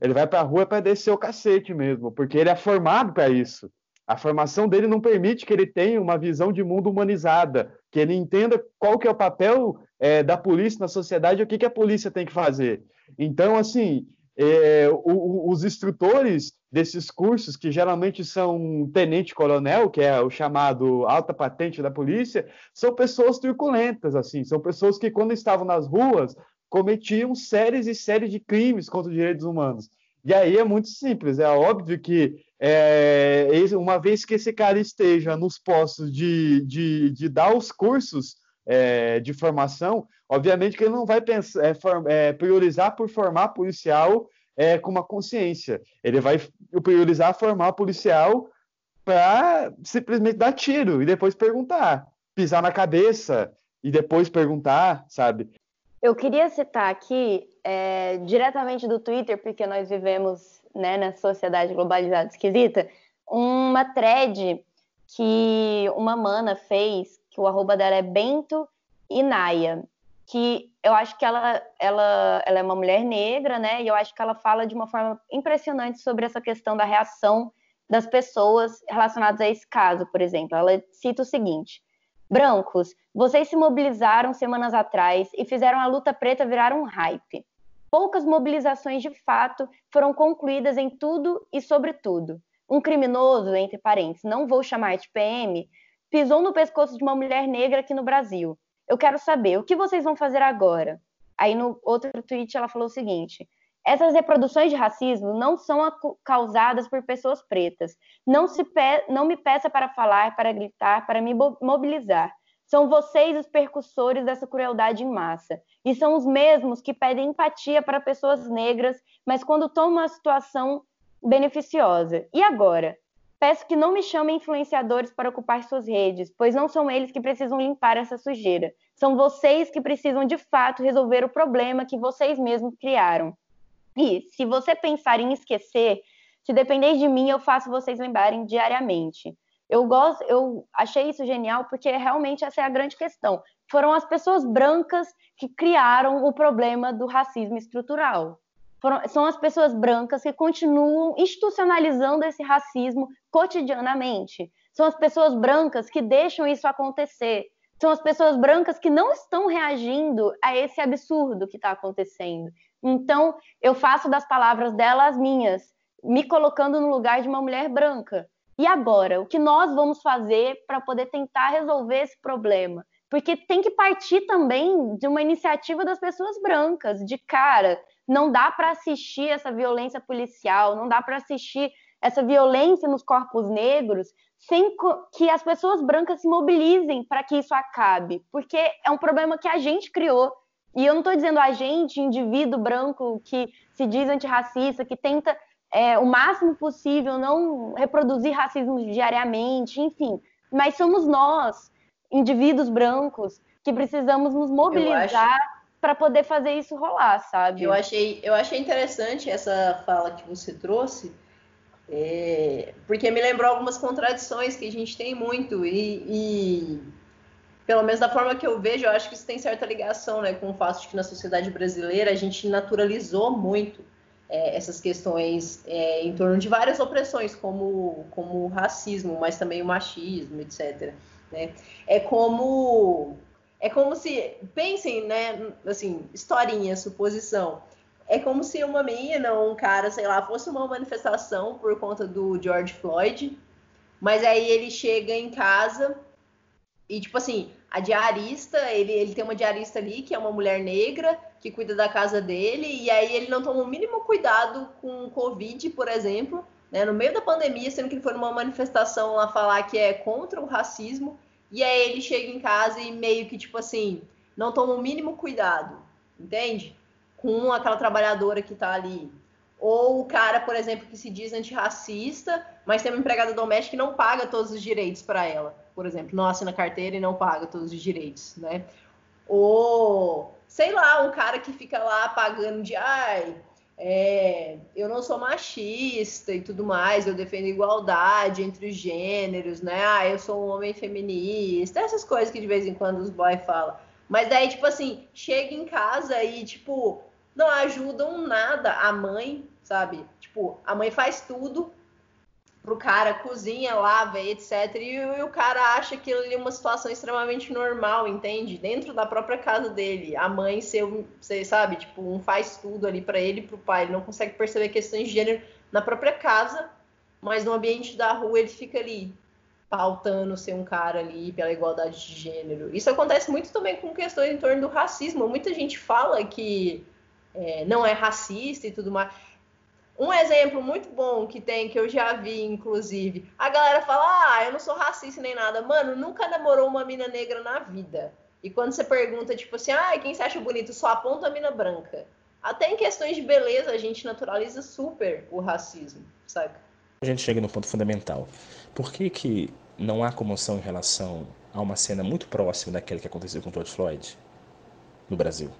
ele vai para a rua para descer o cacete mesmo, porque ele é formado para isso. A formação dele não permite que ele tenha uma visão de mundo humanizada, que ele entenda qual que é o papel é, da polícia na sociedade, o que, que a polícia tem que fazer. Então, assim, é, o, o, os instrutores desses cursos, que geralmente são tenente-coronel, que é o chamado alta patente da polícia, são pessoas truculentas, assim, são pessoas que, quando estavam nas ruas, cometiam séries e séries de crimes contra os direitos humanos. E aí é muito simples, é óbvio que é, uma vez que esse cara esteja nos postos de, de, de dar os cursos é, de formação, obviamente que ele não vai pensar, é, for, é, priorizar por formar policial é, com uma consciência. Ele vai priorizar formar policial para simplesmente dar tiro e depois perguntar, pisar na cabeça e depois perguntar, sabe? Eu queria citar aqui, é, diretamente do Twitter, porque nós vivemos, né, na sociedade globalizada esquisita, uma thread que uma mana fez, que o arroba dela é Bento Inaya, que eu acho que ela, ela, ela é uma mulher negra, né, e eu acho que ela fala de uma forma impressionante sobre essa questão da reação das pessoas relacionadas a esse caso, por exemplo. Ela cita o seguinte... Brancos, vocês se mobilizaram semanas atrás e fizeram a luta preta virar um hype. Poucas mobilizações de fato foram concluídas em tudo e sobretudo. Um criminoso, entre parênteses, não vou chamar de P M, pisou no pescoço de uma mulher negra aqui no Brasil. Eu quero saber, o que vocês vão fazer agora? Aí no outro tweet ela falou o seguinte... Essas reproduções de racismo não são causadas por pessoas pretas. Não, se pe... não me peça para falar, para gritar, para me mobilizar. São vocês os percussores dessa crueldade em massa. E são os mesmos que pedem empatia para pessoas negras, mas quando tomam a situação beneficiosa. E agora? Peço que não me chamem influenciadores para ocupar suas redes, pois não são eles que precisam limpar essa sujeira. São vocês que precisam, de fato, resolver o problema que vocês mesmos criaram. E se você pensar em esquecer, se depender de mim, eu faço vocês lembrarem diariamente. Eu gosto, eu achei isso genial, porque realmente essa é a grande questão. Foram as pessoas brancas que criaram o problema do racismo estrutural. foram, são as pessoas brancas que continuam institucionalizando esse racismo cotidianamente. São as pessoas brancas que deixam isso acontecer. São as pessoas brancas que não estão reagindo a esse absurdo que está acontecendo. Então, eu faço das palavras dela as minhas, me colocando no lugar de uma mulher branca. E agora, o que nós vamos fazer para poder tentar resolver esse problema? Porque tem que partir também de uma iniciativa das pessoas brancas, de cara, não dá para assistir essa violência policial, não dá para assistir essa violência nos corpos negros, sem que as pessoas brancas se mobilizem para que isso acabe, porque é um problema que a gente criou, e eu não estou dizendo a gente, indivíduo branco que se diz antirracista, que tenta é, o máximo possível não reproduzir racismo diariamente, enfim, mas somos nós, indivíduos brancos, que precisamos nos mobilizar para poder fazer isso rolar, sabe? Eu achei, eu achei interessante essa fala que você trouxe, É, porque me lembrou algumas contradições que a gente tem muito e, e, pelo menos da forma que eu vejo, eu acho que isso tem certa ligação, né, com o fato de que na sociedade brasileira a gente naturalizou muito é, essas questões é, em torno de várias opressões, como, como o racismo, mas também o machismo, etcétera, né? É como, é como se, pensem, né, assim, historinha, suposição, é como se uma menina ou um cara, sei lá, fosse uma manifestação por conta do George Floyd, mas aí ele chega em casa e, tipo assim, a diarista, ele, ele tem uma diarista ali que é uma mulher negra, que cuida da casa dele, e aí ele não toma o mínimo cuidado com o Covid, por exemplo, né, no meio da pandemia, sendo que ele foi numa manifestação lá falar que é contra o racismo, e aí ele chega em casa e meio que, tipo assim, não toma o mínimo cuidado, entende? Com aquela trabalhadora que está ali. Ou o cara, por exemplo, que se diz antirracista, mas tem uma empregada doméstica que não paga todos os direitos para ela, por exemplo. Não assina carteira e não paga todos os direitos, né? Ou, sei lá, um cara que fica lá pagando de... Ai, é, eu não sou machista e tudo mais, eu defendo igualdade entre os gêneros, né? Ah, eu sou um homem feminista. Essas coisas que de vez em quando os boys falam. Mas daí, tipo assim, chega em casa e, tipo, não ajudam nada a mãe, sabe? Tipo, a mãe faz tudo pro cara, cozinha, lava, etcétera. E, e o cara acha que ele é uma situação extremamente normal, entende? Dentro da própria casa dele. A mãe, você sabe, tipo, um faz tudo ali pra ele e pro pai. Ele não consegue perceber questões de gênero na própria casa, mas no ambiente da rua ele fica ali pautando ser um cara ali pela igualdade de gênero. Isso acontece muito também com questões em torno do racismo. Muita gente fala que é, não é racista e tudo mais. Um exemplo muito bom que tem, que eu já vi, inclusive, a galera fala, ah, eu não sou racista nem nada. Mano, nunca namorou uma mina negra na vida. E quando você pergunta, tipo assim, ah, quem você acha bonito? Só aponta a mina branca. Até em questões de beleza, a gente naturaliza super o racismo, sabe? A gente chega no ponto fundamental. Por que que não há comoção em relação a uma cena muito próxima daquela que aconteceu com o George Floyd no Brasil?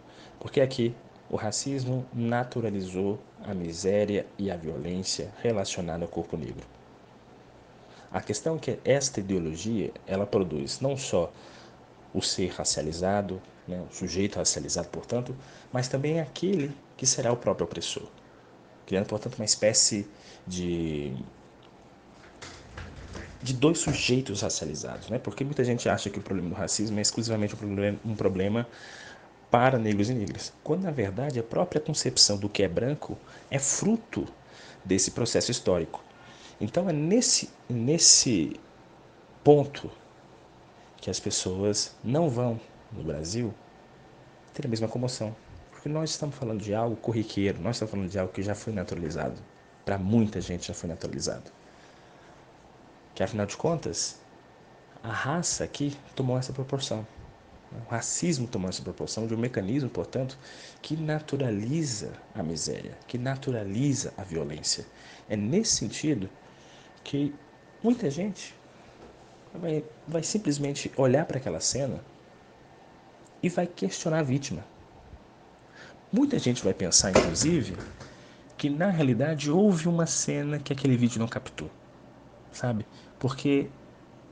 Porque aqui o racismo naturalizou a miséria e a violência relacionada ao corpo negro. A questão é que esta ideologia, ela produz não só o ser racializado, né, o sujeito racializado, portanto, mas também aquele que será o próprio opressor, criando, portanto, uma espécie de... de dois sujeitos racializados, né? Porque muita gente acha que o problema do racismo é exclusivamente um problema, um problema para negros e negras, quando na verdade a própria concepção do que é branco é fruto desse processo histórico. Então é nesse, nesse ponto que as pessoas não vão, no Brasil, ter a mesma comoção, porque nós estamos falando de algo corriqueiro, nós estamos falando de algo que já foi naturalizado, para muita gente já foi naturalizado. Que, afinal de contas, a raça aqui tomou essa proporção. O racismo tomou essa proporção de um mecanismo, portanto, que naturaliza a miséria, que naturaliza a violência. É nesse sentido que muita gente vai, vai simplesmente olhar para aquela cena e vai questionar a vítima. Muita gente vai pensar, inclusive, que na realidade houve uma cena que aquele vídeo não captou, sabe? Porque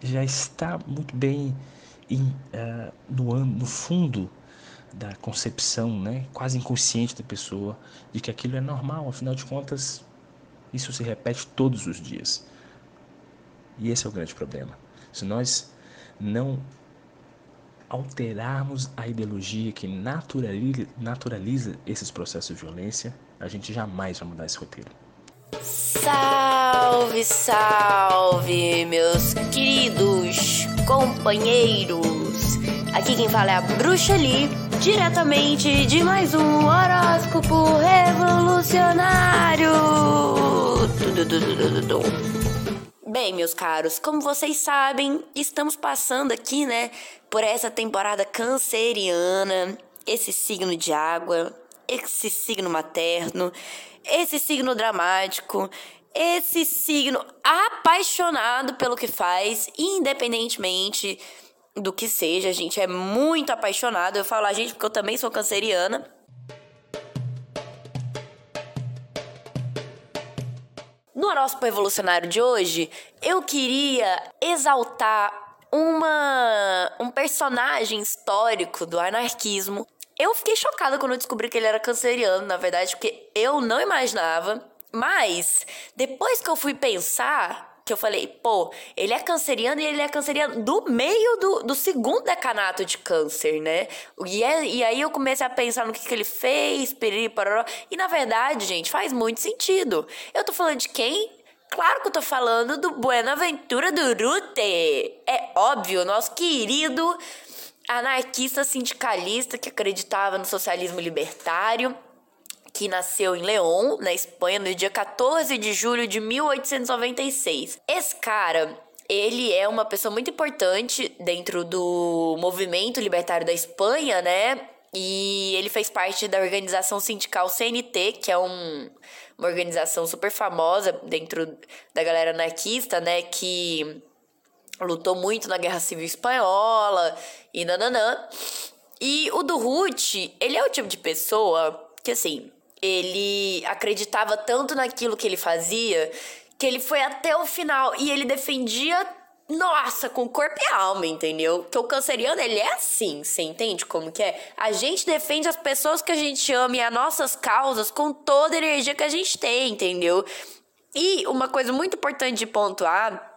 já está muito bem em, uh, no, no fundo da concepção, né, quase inconsciente da pessoa, de que aquilo é normal, afinal de contas, isso se repete todos os dias. E esse é o grande problema. Se nós não alterarmos a ideologia que naturaliza, naturaliza esses processos de violência, a gente jamais vai mudar esse roteiro. Salve, salve, meus queridos companheiros! Aqui quem fala é a Bruxa Lee, diretamente de mais um horóscopo revolucionário! Bem, meus caros, como vocês sabem, estamos passando aqui, né, por essa temporada canceriana, esse signo de água, esse signo materno, esse signo dramático, esse signo apaixonado pelo que faz, independentemente do que seja. A gente é muito apaixonado. Eu falo a gente porque eu também sou canceriana. No horóscopo revolucionário de hoje, eu queria exaltar uma, um personagem histórico do anarquismo. Eu fiquei chocada quando eu descobri que ele era canceriano, na verdade, porque eu não imaginava. Mas, depois que eu fui pensar, que eu falei, pô, ele é canceriano e ele é canceriano do meio do, do segundo decanato de câncer, né? E, é, e aí eu comecei a pensar no que, que ele fez, piriri, paroró, e na verdade, gente, faz muito sentido. Eu tô falando de quem? Claro que eu tô falando do Buenaventura Durruti. É óbvio, nosso querido anarquista sindicalista que acreditava no socialismo libertário, que nasceu em León, na Espanha, no dia quatorze de julho de mil oitocentos e noventa e seis. Esse cara, ele é uma pessoa muito importante dentro do movimento libertário da Espanha, né? E ele fez parte da organização sindical C N T, que é um, uma organização super famosa dentro da galera anarquista, né? Que lutou muito na Guerra Civil Espanhola e nananã. E o Durruti, ele é o tipo de pessoa que, assim, ele acreditava tanto naquilo que ele fazia que ele foi até o final e ele defendia, nossa, com corpo e alma, entendeu? Porque o canceriano, ele é assim, você entende como que é? A gente defende as pessoas que a gente ama e as nossas causas com toda a energia que a gente tem, entendeu? E uma coisa muito importante de pontuar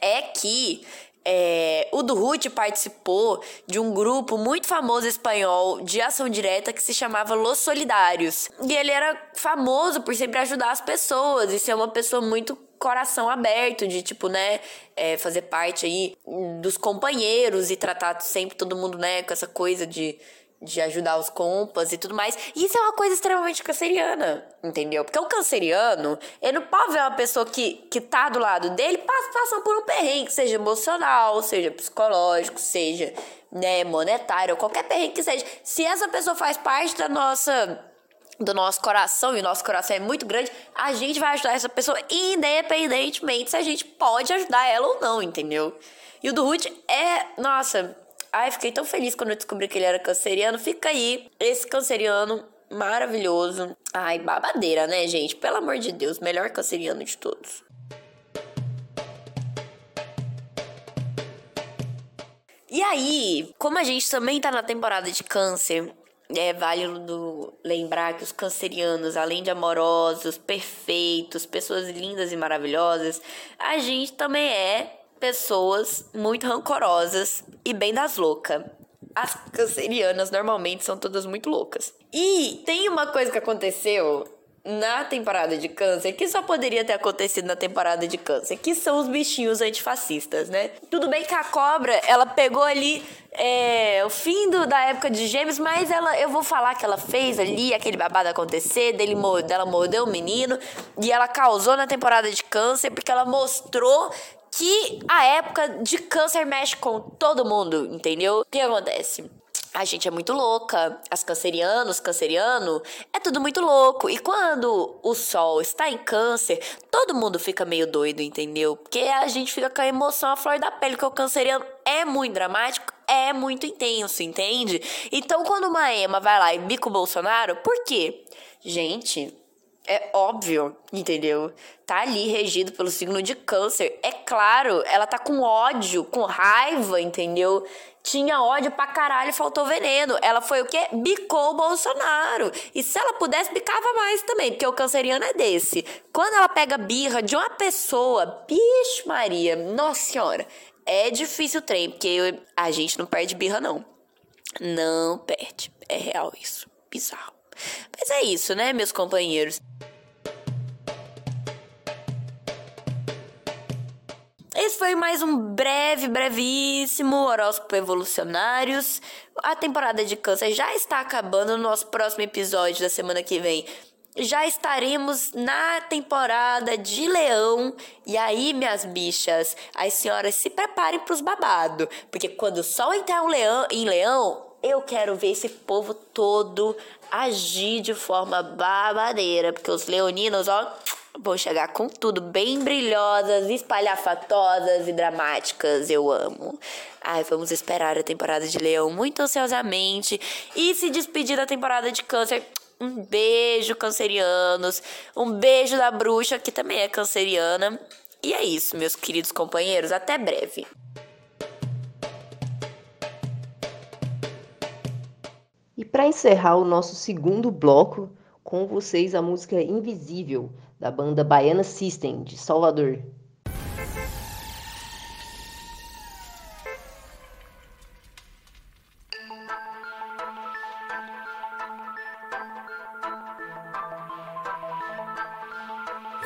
é que é, o Durruti participou de um grupo muito famoso espanhol de ação direta que se chamava Los Solidários. E ele era famoso por sempre ajudar as pessoas e ser uma pessoa muito coração aberto, de tipo, né, é, fazer parte aí dos companheiros e tratar sempre todo mundo, né, com essa coisa de... de ajudar os compas e tudo mais. E isso é uma coisa extremamente canceriana, entendeu? Porque o canceriano, ele não pode ver uma pessoa que, que tá do lado dele passando por um perrengue, seja emocional, seja psicológico, seja, né, monetário, qualquer perrengue que seja. Se essa pessoa faz parte da nossa, do nosso coração, e o nosso coração é muito grande, a gente vai ajudar essa pessoa independentemente se a gente pode ajudar ela ou não, entendeu? E o Durruti é, nossa... Ai, fiquei tão feliz quando eu descobri que ele era canceriano. Fica aí, esse canceriano maravilhoso. Ai, babadeira, né, gente? Pelo amor de Deus, melhor canceriano de todos. E aí, como a gente também tá na temporada de câncer, é válido lembrar que os cancerianos, além de amorosos, perfeitos, pessoas lindas e maravilhosas, a gente também é... pessoas muito rancorosas e bem das loucas. As cancerianas normalmente são todas muito loucas. E tem uma coisa que aconteceu na temporada de câncer, que só poderia ter acontecido na temporada de câncer, que são os bichinhos antifascistas, né? Tudo bem que a cobra, ela pegou ali é, o fim do, da época de Gêmeos, mas ela, eu vou falar que ela fez ali aquele babado acontecer, dele, dela mordeu o menino, e ela causou na temporada de câncer, porque ela mostrou que a época de câncer mexe com todo mundo, entendeu? O que acontece? A gente é muito louca, as cancerianos, canceriano, é tudo muito louco. E quando o sol está em câncer, todo mundo fica meio doido, entendeu? Porque a gente fica com a emoção à flor da pele, porque o canceriano é muito dramático, é muito intenso, entende? Então, quando uma Ema vai lá e bica o Bolsonaro, por quê? Gente... É óbvio, entendeu? Tá ali regido pelo signo de câncer. É claro, ela tá com ódio, com raiva, entendeu? Tinha ódio pra caralho, faltou veneno. Ela foi o quê? Bicou o Bolsonaro. E se ela pudesse, bicava mais também, porque o canceriano é desse. Quando ela pega birra de uma pessoa, bicho Maria, nossa senhora, é difícil o trem, porque eu, a gente não perde birra, não. Não perde. É real isso. Bizarro. Mas é isso, né, meus companheiros? Esse foi mais um breve, brevíssimo horóscopo evolucionários. A temporada de câncer já está acabando. No nosso próximo episódio da semana que vem já estaremos na temporada de leão. E aí, minhas bichas, as senhoras se preparem para os babados, porque quando o sol entrar em leão, eu quero ver esse povo todo agir de forma babadeira, porque os leoninos, ó, vão chegar com tudo, bem brilhosas, espalhafatosas e dramáticas. Eu amo. Ai, vamos esperar a temporada de leão muito ansiosamente e se despedir da temporada de câncer. Um beijo, cancerianos. Um beijo da bruxa, que também é canceriana. E é isso, meus queridos companheiros. Até breve. E para encerrar o nosso segundo bloco, com vocês a música Invisível, da banda Baiana System, de Salvador.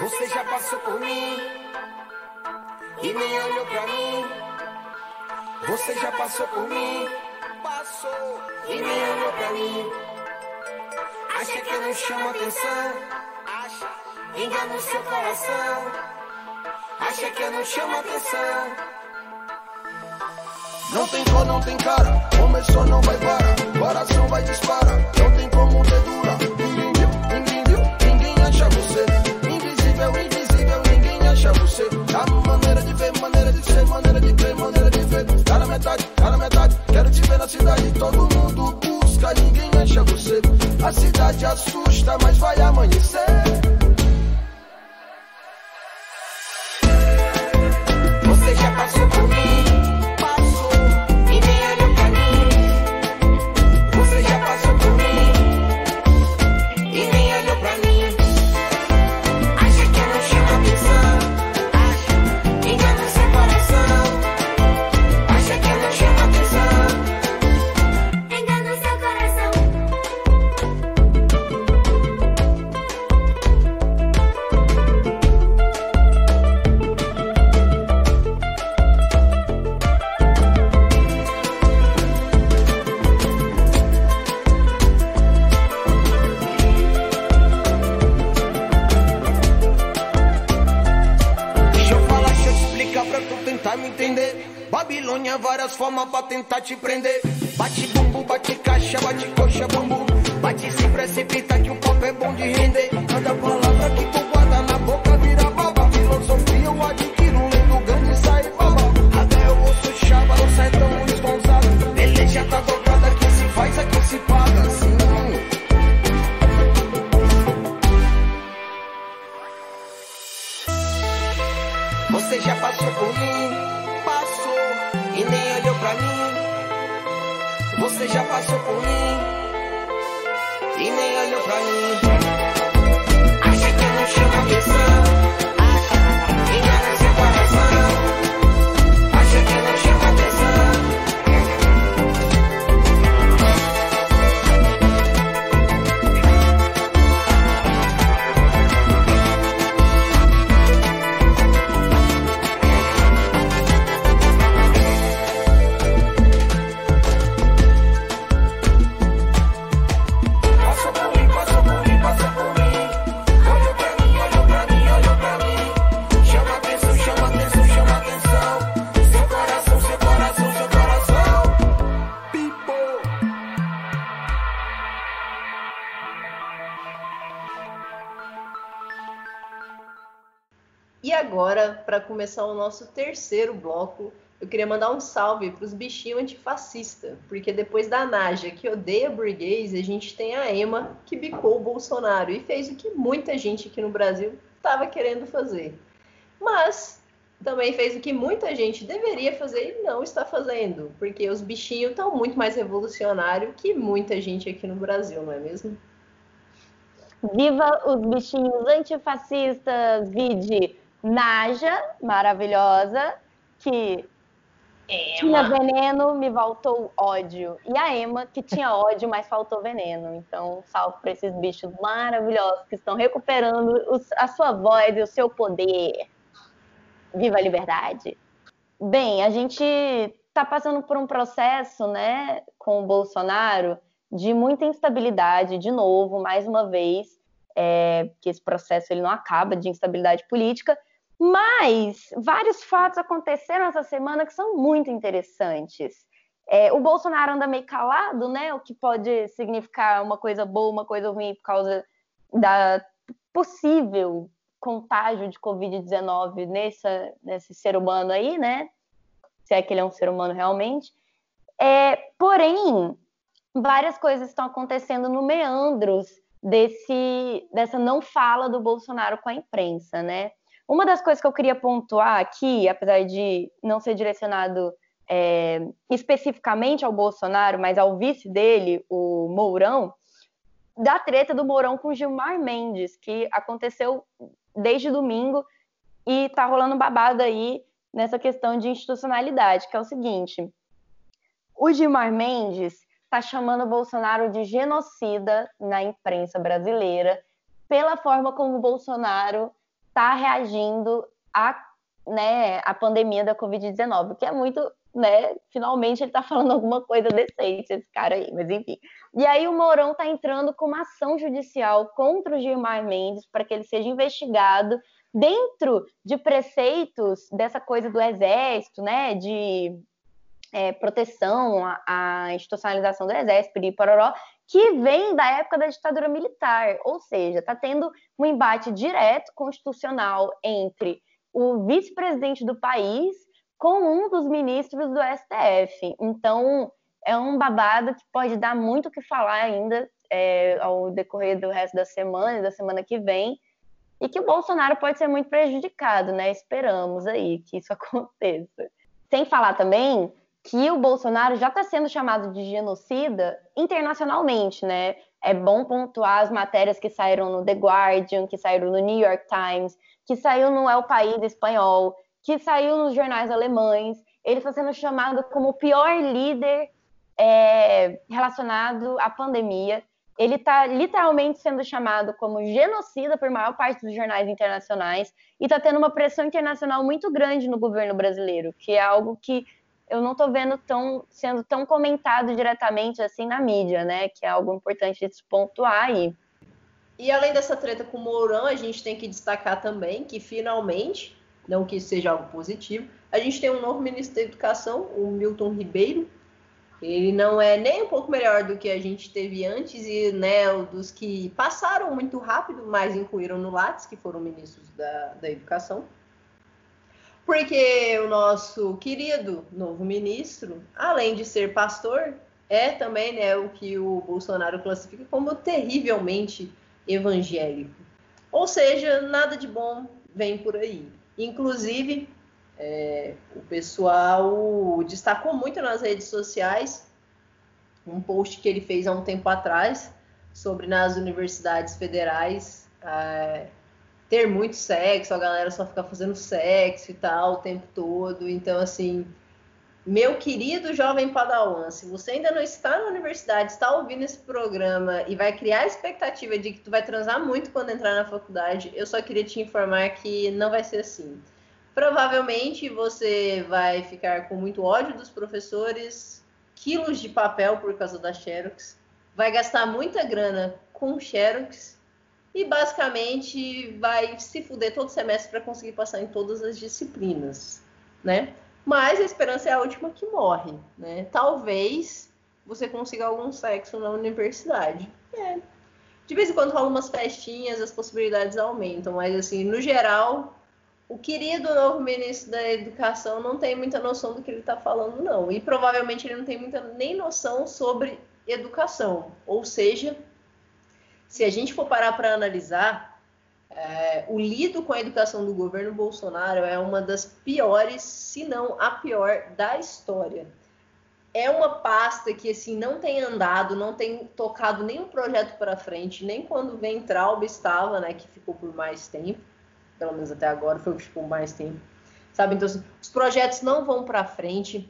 Você já passou por mim e nem olhou pra mim. Você já passou por mim, passou e nem olhou pra mim. Acha que eu não chamo atenção, acha, engana o seu coração. Acha que eu não chamo atenção. Não tem cor, não tem cara, começou, não vai para, coração vai disparar. Não tem como ter dura, ninguém viu, ninguém viu, ninguém acha você. Invisível, ninguém acha você. Tá na maneira de ver, maneira de ser, maneira de ver, maneira de ver. Tá na metade, tá na metade, quero te ver na cidade. Todo mundo busca, ninguém acha você. A cidade assusta, mas vai amanhecer. Forma pra tentar te prender. Bate bumbum, bate caixa, bate coxa, bumbum. Bate se precipita que o papo é bom de render. Cada palavra que tu guarda na boca vira baba. Filosofia eu adquiro, lendo grande sai baba. Até eu ouço chava, não sai tão desgonçado. Beleza tá dobrada, que se faz é que se paga assim. Você já passou por mim, você já passou por mim e nem olhou pra mim. Acha que eu não chamo atenção, acha, engana seu coração. Acha que eu não chamo Para começar o nosso terceiro bloco, eu queria mandar um salve para os bichinhos antifascistas, porque depois da Naja, que odeia burguês, a gente tem a Ema, que bicou o Bolsonaro e fez o que muita gente aqui no Brasil estava querendo fazer. Mas também fez o que muita gente deveria fazer e não está fazendo, porque os bichinhos estão muito mais revolucionários que muita gente aqui no Brasil, não é mesmo? Viva os bichinhos antifascistas, vide Naja, maravilhosa, que Ema. Tinha veneno, me faltou ódio. E a Ema, que tinha ódio, mas faltou veneno. Então, salve para esses bichos maravilhosos que estão recuperando os, a sua voz e o seu poder. Viva a liberdade! Bem, a gente está passando por um processo, né, com o Bolsonaro, de muita instabilidade, de novo, mais uma vez, é, que esse processo ele não acaba, de instabilidade política. Mas vários fatos aconteceram essa semana que são muito interessantes. É, o Bolsonaro anda meio calado, né? O que pode significar uma coisa boa, uma coisa ruim, por causa da possível contágio de covid dezenove nessa, nesse ser humano aí, né? Se é que ele é um ser humano realmente. É, porém, várias coisas estão acontecendo no meandros desse, dessa não fala do Bolsonaro com a imprensa, né? Uma das coisas que eu queria pontuar aqui, apesar de não ser direcionado é, especificamente ao Bolsonaro, mas ao vice dele, o Mourão, da treta do Mourão com Gilmar Mendes, que aconteceu desde domingo e tá rolando babado aí nessa questão de institucionalidade, que é o seguinte: o Gilmar Mendes tá chamando o Bolsonaro de genocida na imprensa brasileira pela forma como o Bolsonaro está reagindo à, né, à pandemia da covid dezenove, o que é muito, né, finalmente ele está falando alguma coisa decente, esse cara aí, mas enfim. E aí o Mourão está entrando com uma ação judicial contra o Gilmar Mendes para que ele seja investigado dentro de preceitos dessa coisa do Exército, né, de é, proteção à, à institucionalização do Exército, e pororó, que vem da época da ditadura militar, ou seja, está tendo um embate direto constitucional entre o vice-presidente do país com um dos ministros do S T F. Então, é um babado que pode dar muito o que falar ainda é, ao decorrer do resto da semana e da semana que vem, e que o Bolsonaro pode ser muito prejudicado, né? Esperamos aí que isso aconteça. Sem falar também que o Bolsonaro já está sendo chamado de genocida internacionalmente, né? É bom pontuar as matérias que saíram no The Guardian, que saíram no New York Times, que saiu no El País espanhol, que saiu nos jornais alemães. Ele está sendo chamado como o pior líder é, relacionado à pandemia. Ele está literalmente sendo chamado como genocida por maior parte dos jornais internacionais e está tendo uma pressão internacional muito grande no governo brasileiro, que é algo que eu não estou vendo tão, sendo tão comentado diretamente assim na mídia, né? Que é algo importante de se pontuar aí. E além dessa treta com o Mourão, a gente tem que destacar também que finalmente, não que isso seja algo positivo, a gente tem um novo ministro da Educação, o Milton Ribeiro. Ele não é nem um pouco melhor do que a gente teve antes e, né, dos que passaram muito rápido, mas incluíram no Lattes, que foram ministros da, da Educação. Porque o nosso querido novo ministro, além de ser pastor, é também, né, o que o Bolsonaro classifica como terrivelmente evangélico. Ou seja, nada de bom vem por aí. Inclusive, é, o pessoal destacou muito nas redes sociais um post que ele fez há um tempo atrás sobre nas universidades federais... É, ter muito sexo, a galera só ficar fazendo sexo e tal o tempo todo. Então, assim, meu querido jovem padawan, se você ainda não está na universidade, está ouvindo esse programa e vai criar a expectativa de que tu vai transar muito quando entrar na faculdade, eu só queria te informar que não vai ser assim. Provavelmente você vai ficar com muito ódio dos professores, quilos de papel por causa da Xerox, vai gastar muita grana com Xerox, e basicamente vai se fuder todo semestre para conseguir passar em todas as disciplinas, né? Mas a esperança é a última que morre, né? Talvez você consiga algum sexo na universidade. É. De vez em quando rola umas festinhas, as possibilidades aumentam, mas assim, no geral, o querido novo ministro da Educação não tem muita noção do que ele está falando, não. E provavelmente ele não tem muita nem noção sobre educação. Ou seja, se a gente for parar para analisar, é, o lido com a educação do governo Bolsonaro é uma das piores, se não a pior, da história. É uma pasta que assim, não tem andado, não tem tocado nenhum projeto para frente, nem quando o Weintraub estava, né, que ficou por mais tempo, pelo menos até agora, foi o que ficou mais tempo, sabe? Então, os projetos não vão para frente,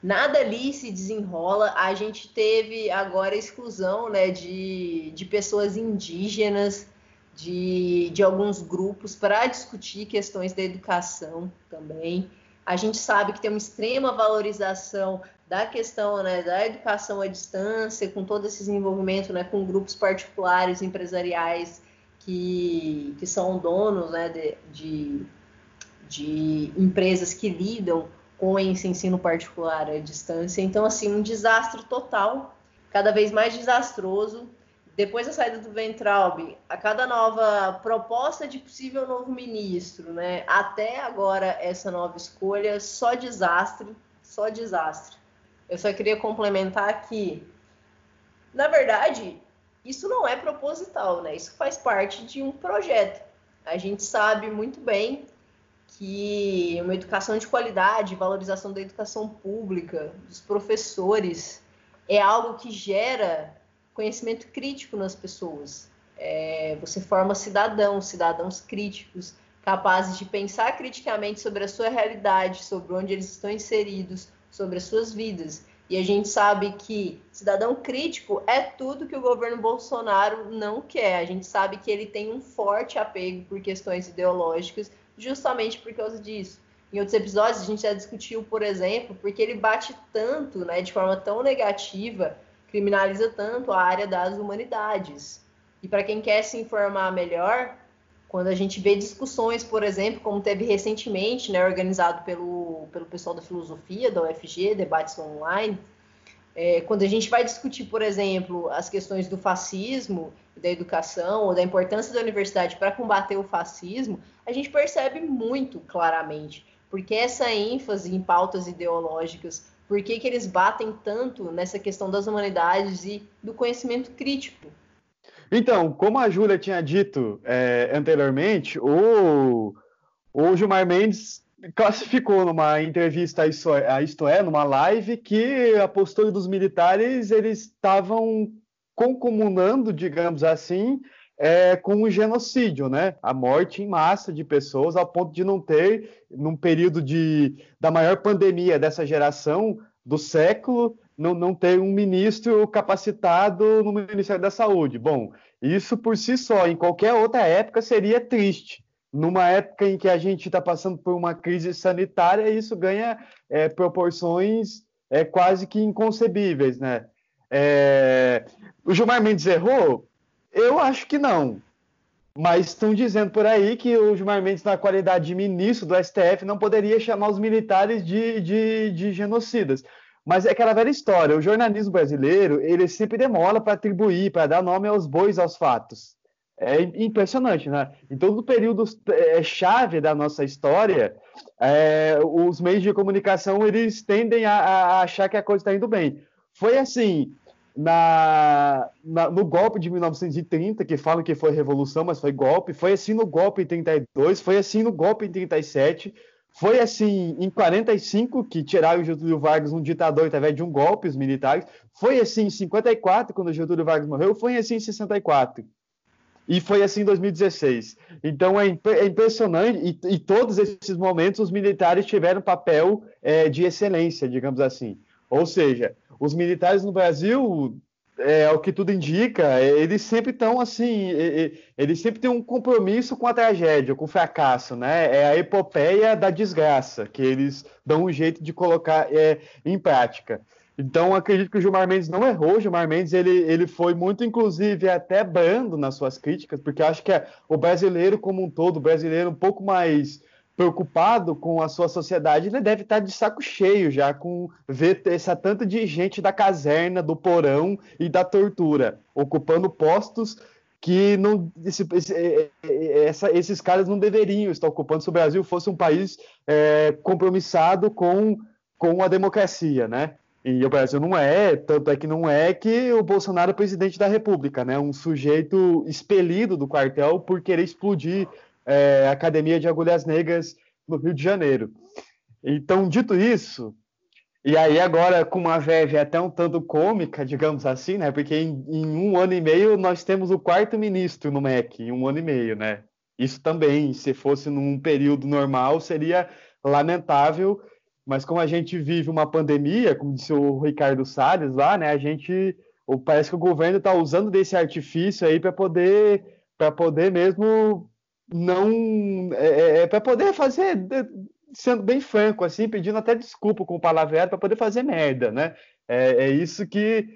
nada ali se desenrola. A gente teve agora a exclusão, né, de, de pessoas indígenas, de, de alguns grupos para discutir questões da educação também. A gente sabe que tem uma extrema valorização da questão, né, da educação à distância, com todo esse desenvolvimento, né, com grupos particulares, empresariais, que, que são donos, né, de, de, de empresas que lidam com esse ensino particular à distância. Então, assim, um desastre total, cada vez mais desastroso. Depois da saída do Weintraub, a cada nova proposta de possível novo ministro, né, até agora essa nova escolha, só desastre, só desastre. Eu só queria complementar que, na verdade, isso não é proposital, né? Isso faz parte de um projeto. A gente sabe muito bem que uma educação de qualidade, valorização da educação pública, dos professores, é algo que gera conhecimento crítico nas pessoas. É, você forma cidadãos, cidadãos críticos, capazes de pensar criticamente sobre a sua realidade, sobre onde eles estão inseridos, sobre as suas vidas. E a gente sabe que cidadão crítico é tudo que o governo Bolsonaro não quer. A gente sabe que ele tem um forte apego por questões ideológicas, justamente por causa disso. Em outros episódios, a gente já discutiu, por exemplo, porque ele bate tanto, né, de forma tão negativa, criminaliza tanto a área das humanidades. E para quem quer se informar melhor, quando a gente vê discussões, por exemplo, como teve recentemente, né, organizado pelo, pelo pessoal da filosofia, da U F G, debates online, é, quando a gente vai discutir, por exemplo, as questões do fascismo, da educação, ou da importância da universidade para combater o fascismo, a gente percebe muito claramente, porque essa ênfase em pautas ideológicas, por que que eles batem tanto nessa questão das humanidades e do conhecimento crítico? Então, como a Júlia tinha dito é, anteriormente, o, o Gilmar Mendes classificou numa entrevista a Isto É, a Isto É, numa live, que a postura dos militares, eles estavam concomunando, digamos assim, é, com o genocídio, né? A morte em massa de pessoas, ao ponto de não ter, num período de, da maior pandemia dessa geração, do século, não, não ter um ministro capacitado no Ministério da Saúde. Bom, isso por si só, em qualquer outra época, seria triste. Numa época em que a gente está passando por uma crise sanitária, isso ganha é, proporções é, quase que inconcebíveis, né? É... O Gilmar Mendes errou? Eu acho que não, mas estão dizendo por aí que o Gilmar Mendes, na qualidade de ministro do S T F, não poderia chamar os militares de, de, de genocidas. Mas é aquela velha história, o jornalismo brasileiro, ele sempre demora para atribuir, para dar nome aos bois, aos fatos. É impressionante, né? Em todo o período é, chave da nossa história, é, os meios de comunicação, eles tendem a, a achar que a coisa está indo bem. Foi assim... Na, na, no golpe de mil novecentos e trinta, que falam que foi revolução, mas foi golpe, foi assim no golpe em trinta e dois, foi assim no golpe em trinta e sete, foi assim em quarenta e cinco, que tiraram o Getúlio Vargas, um ditador, através de um golpe, os militares, foi assim em cinquenta e quatro, quando o Getúlio Vargas morreu, foi assim em sessenta e quatro, e foi assim em dois mil e dezesseis. Então é, imp- é impressionante, e, e todos esses momentos os militares tiveram papel é, de excelência, digamos assim. Ou seja, os militares no Brasil, é, o que tudo indica, eles sempre estão assim, eles sempre têm um compromisso com a tragédia, com o fracasso, né? É a epopeia da desgraça, que eles dão um jeito de colocar é, em prática. Então, acredito que o Gilmar Mendes não errou. O Gilmar Mendes ele, ele foi muito, inclusive, até brando nas suas críticas, porque acho que é o brasileiro como um todo, o brasileiro um pouco mais... preocupado com a sua sociedade, ele deve estar de saco cheio já com ver essa tanta de gente da caserna, do porão e da tortura, ocupando postos que não, esse, esse, essa, esses caras não deveriam estar ocupando se o Brasil fosse um país é, compromissado com, com a democracia, né? E o Brasil não é, tanto é que não é que o Bolsonaro é presidente da República, né? Um sujeito expelido do quartel por querer explodir é, a Academia de Agulhas Negras no Rio de Janeiro. Então, dito isso, e aí agora com uma verve até um tanto cômica, digamos assim, né? Porque em, em um ano e meio nós temos o quarto ministro no M E C, em um ano e meio, né? Isso também, se fosse num período normal, seria lamentável, mas como a gente vive uma pandemia, como disse o Ricardo Salles lá, né? A gente, parece que o governo está usando desse artifício aí para poder, para poder mesmo não... É, é, para poder fazer... É, sendo bem franco, assim, pedindo até desculpa com o palavreado para poder fazer merda, né? É, é isso que,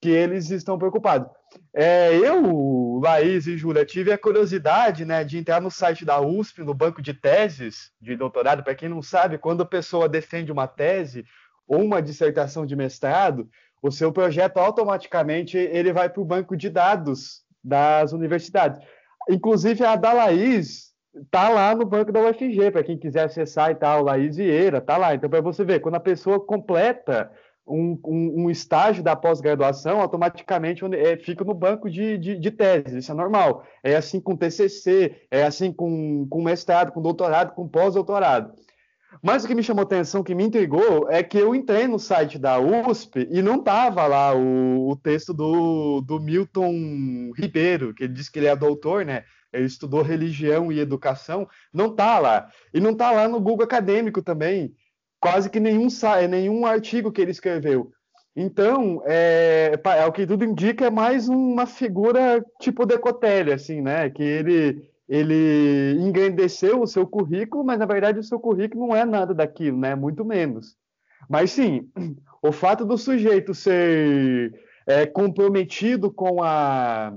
que eles estão preocupados. É, eu, Laís e Júlia, tive a curiosidade, né, de entrar no site da U S P, no banco de teses de doutorado. Para quem não sabe, quando a pessoa defende uma tese ou uma dissertação de mestrado, o seu projeto automaticamente ele vai para o banco de dados das universidades. Inclusive, a da Laís... tá lá no banco da U F G, para quem quiser acessar e tal, Laís Vieira, tá lá. Então, para você ver, quando a pessoa completa um, um, um estágio da pós-graduação, automaticamente é, fica no banco de, de, de teses, isso é normal. É assim com T C C, é assim com, com mestrado, com doutorado, com pós-doutorado. Mas o que me chamou atenção, que me intrigou, é que eu entrei no site da U S P e não tava lá o, o texto do, do Milton Ribeiro, que ele diz que ele é doutor, né? Ele estudou religião e educação, não está lá. E não está lá no Google Acadêmico também, quase que nenhum, nenhum artigo que ele escreveu. Então, é, é, o que tudo indica, é mais uma figura tipo Decotelli, assim, né? Que ele, ele engrandeceu o seu currículo, mas, na verdade, o seu currículo não é nada daquilo, né? Muito menos. Mas, sim, o fato do sujeito ser é, comprometido com a...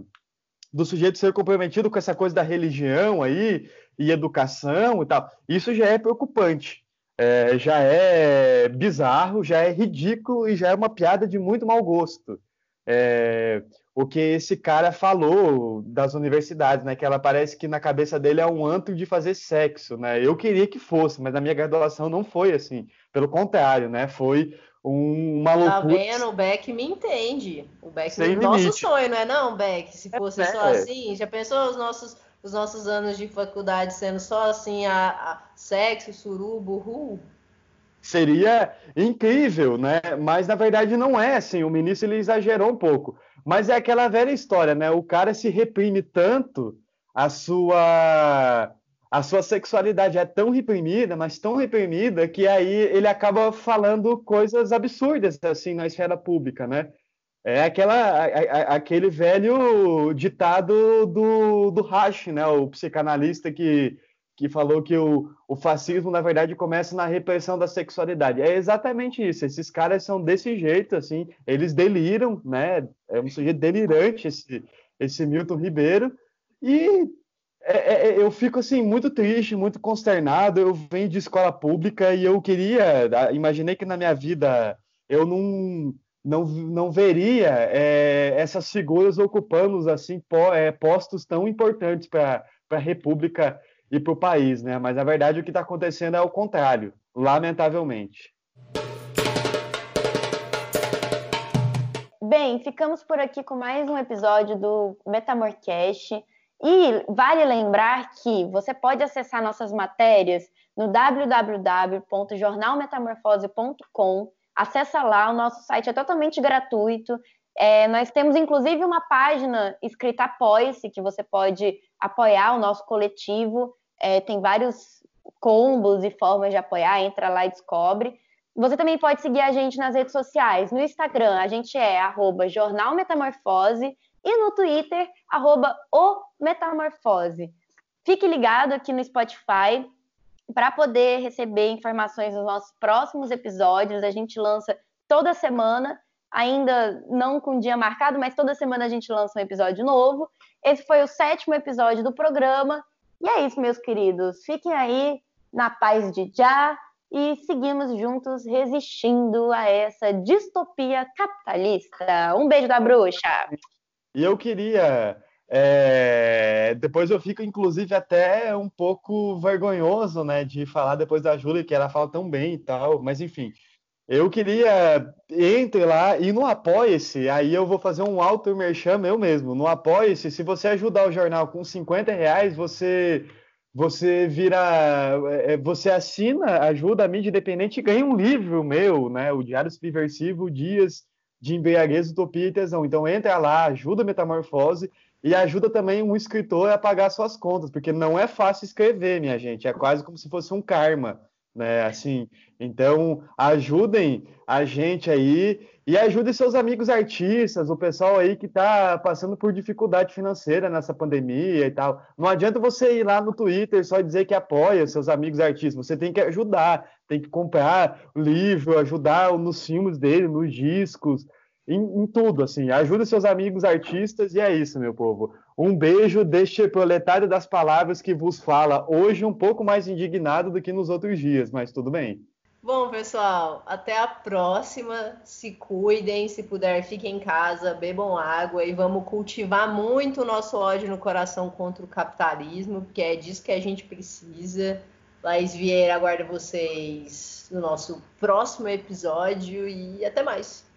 do sujeito ser comprometido com essa coisa da religião aí, e educação e tal, isso já é preocupante, é, já é bizarro, já é ridículo e já é uma piada de muito mau gosto. É, o que esse cara falou das universidades, né, que ela parece que na cabeça dele é um antro de fazer sexo, né, eu queria que fosse, mas na minha graduação não foi assim, pelo contrário, né, foi... Um, uma loucura. Tá vendo? O Beck me entende. O Beck é o nosso sonho, não é não, Beck? Se fosse é, só é. assim, já pensou os nossos, os nossos anos de faculdade sendo só assim, a, a sexo, surubo, ru? Seria incrível, né? Mas, na verdade, não é assim. O ministro, ele exagerou um pouco. Mas é aquela velha história, né? O cara se reprime tanto a sua... A sua sexualidade é tão reprimida, mas tão reprimida, que aí ele acaba falando coisas absurdas, assim, na esfera pública, né? É aquela, a, a, aquele velho ditado do, do Reich, né? O psicanalista que, que falou que o, o fascismo, na verdade, começa na repressão da sexualidade. É exatamente isso. Esses caras são desse jeito, assim. Eles deliram, né? É um sujeito delirante, esse, esse Milton Ribeiro. E... É, é, eu fico, assim, muito triste, muito consternado. Eu venho de escola pública e eu queria... Imaginei que na minha vida eu não, não, não veria é, essas figuras ocupando, assim, postos tão importantes para a República e para o país, né? Mas, na verdade, o que está acontecendo é o contrário, lamentavelmente. Bem, ficamos por aqui com mais um episódio do Metamorcast. E vale lembrar que você pode acessar nossas matérias no w w w ponto jornal metamorfose ponto com. Acessa lá, o nosso site é totalmente gratuito. É, nós temos, inclusive, uma página escrita Apoia-se, que você pode apoiar o nosso coletivo. É, tem vários combos e formas de apoiar, entra lá e descobre. Você também pode seguir a gente nas redes sociais. No Instagram, a gente é arroba jornalmetamorfose. E no Twitter, arroba o Metamorfose. Fique ligado aqui no Spotify para poder receber informações dos nossos próximos episódios. A gente lança toda semana, ainda não com dia marcado, mas toda semana a gente lança um episódio novo. Esse foi o sétimo episódio do programa. E é isso, meus queridos. Fiquem aí na paz de já e seguimos juntos resistindo a essa distopia capitalista. Um beijo da bruxa! E eu queria É, depois eu fico, inclusive, até um pouco vergonhoso, né, de falar depois da Júlia, que ela fala tão bem e tal, mas enfim, eu queria, entre lá e no Apoia-se, aí eu vou fazer um alto merchan eu mesmo, no Apoia-se, se você ajudar o jornal com cinquenta reais, você, você vira, você assina, ajuda a mídia independente e ganha um livro meu, né, o Diário Subversivo, Dias de Embriaguez, Utopia e Tesão, então entra lá, ajuda a Metamorfose, e ajuda também um escritor a pagar suas contas, porque não é fácil escrever, minha gente. É quase como se fosse um karma, né? Assim, então, ajudem a gente aí e ajudem seus amigos artistas, o pessoal aí que está passando por dificuldade financeira nessa pandemia e tal. Não adianta você ir lá no Twitter só dizer que apoia seus amigos artistas. Você tem que ajudar, tem que comprar livro, ajudar nos filmes dele, nos discos, Em, em tudo, assim, ajuda seus amigos artistas e é isso, meu povo. Um beijo deste proletário das palavras que vos fala hoje um pouco mais indignado do que nos outros dias, mas tudo bem. Bom, pessoal, até a próxima. Se cuidem, se puder, fiquem em casa, bebam água e vamos cultivar muito o nosso ódio no coração contra o capitalismo, porque é disso que a gente precisa. Laís Vieira aguarda vocês no nosso próximo episódio e até mais.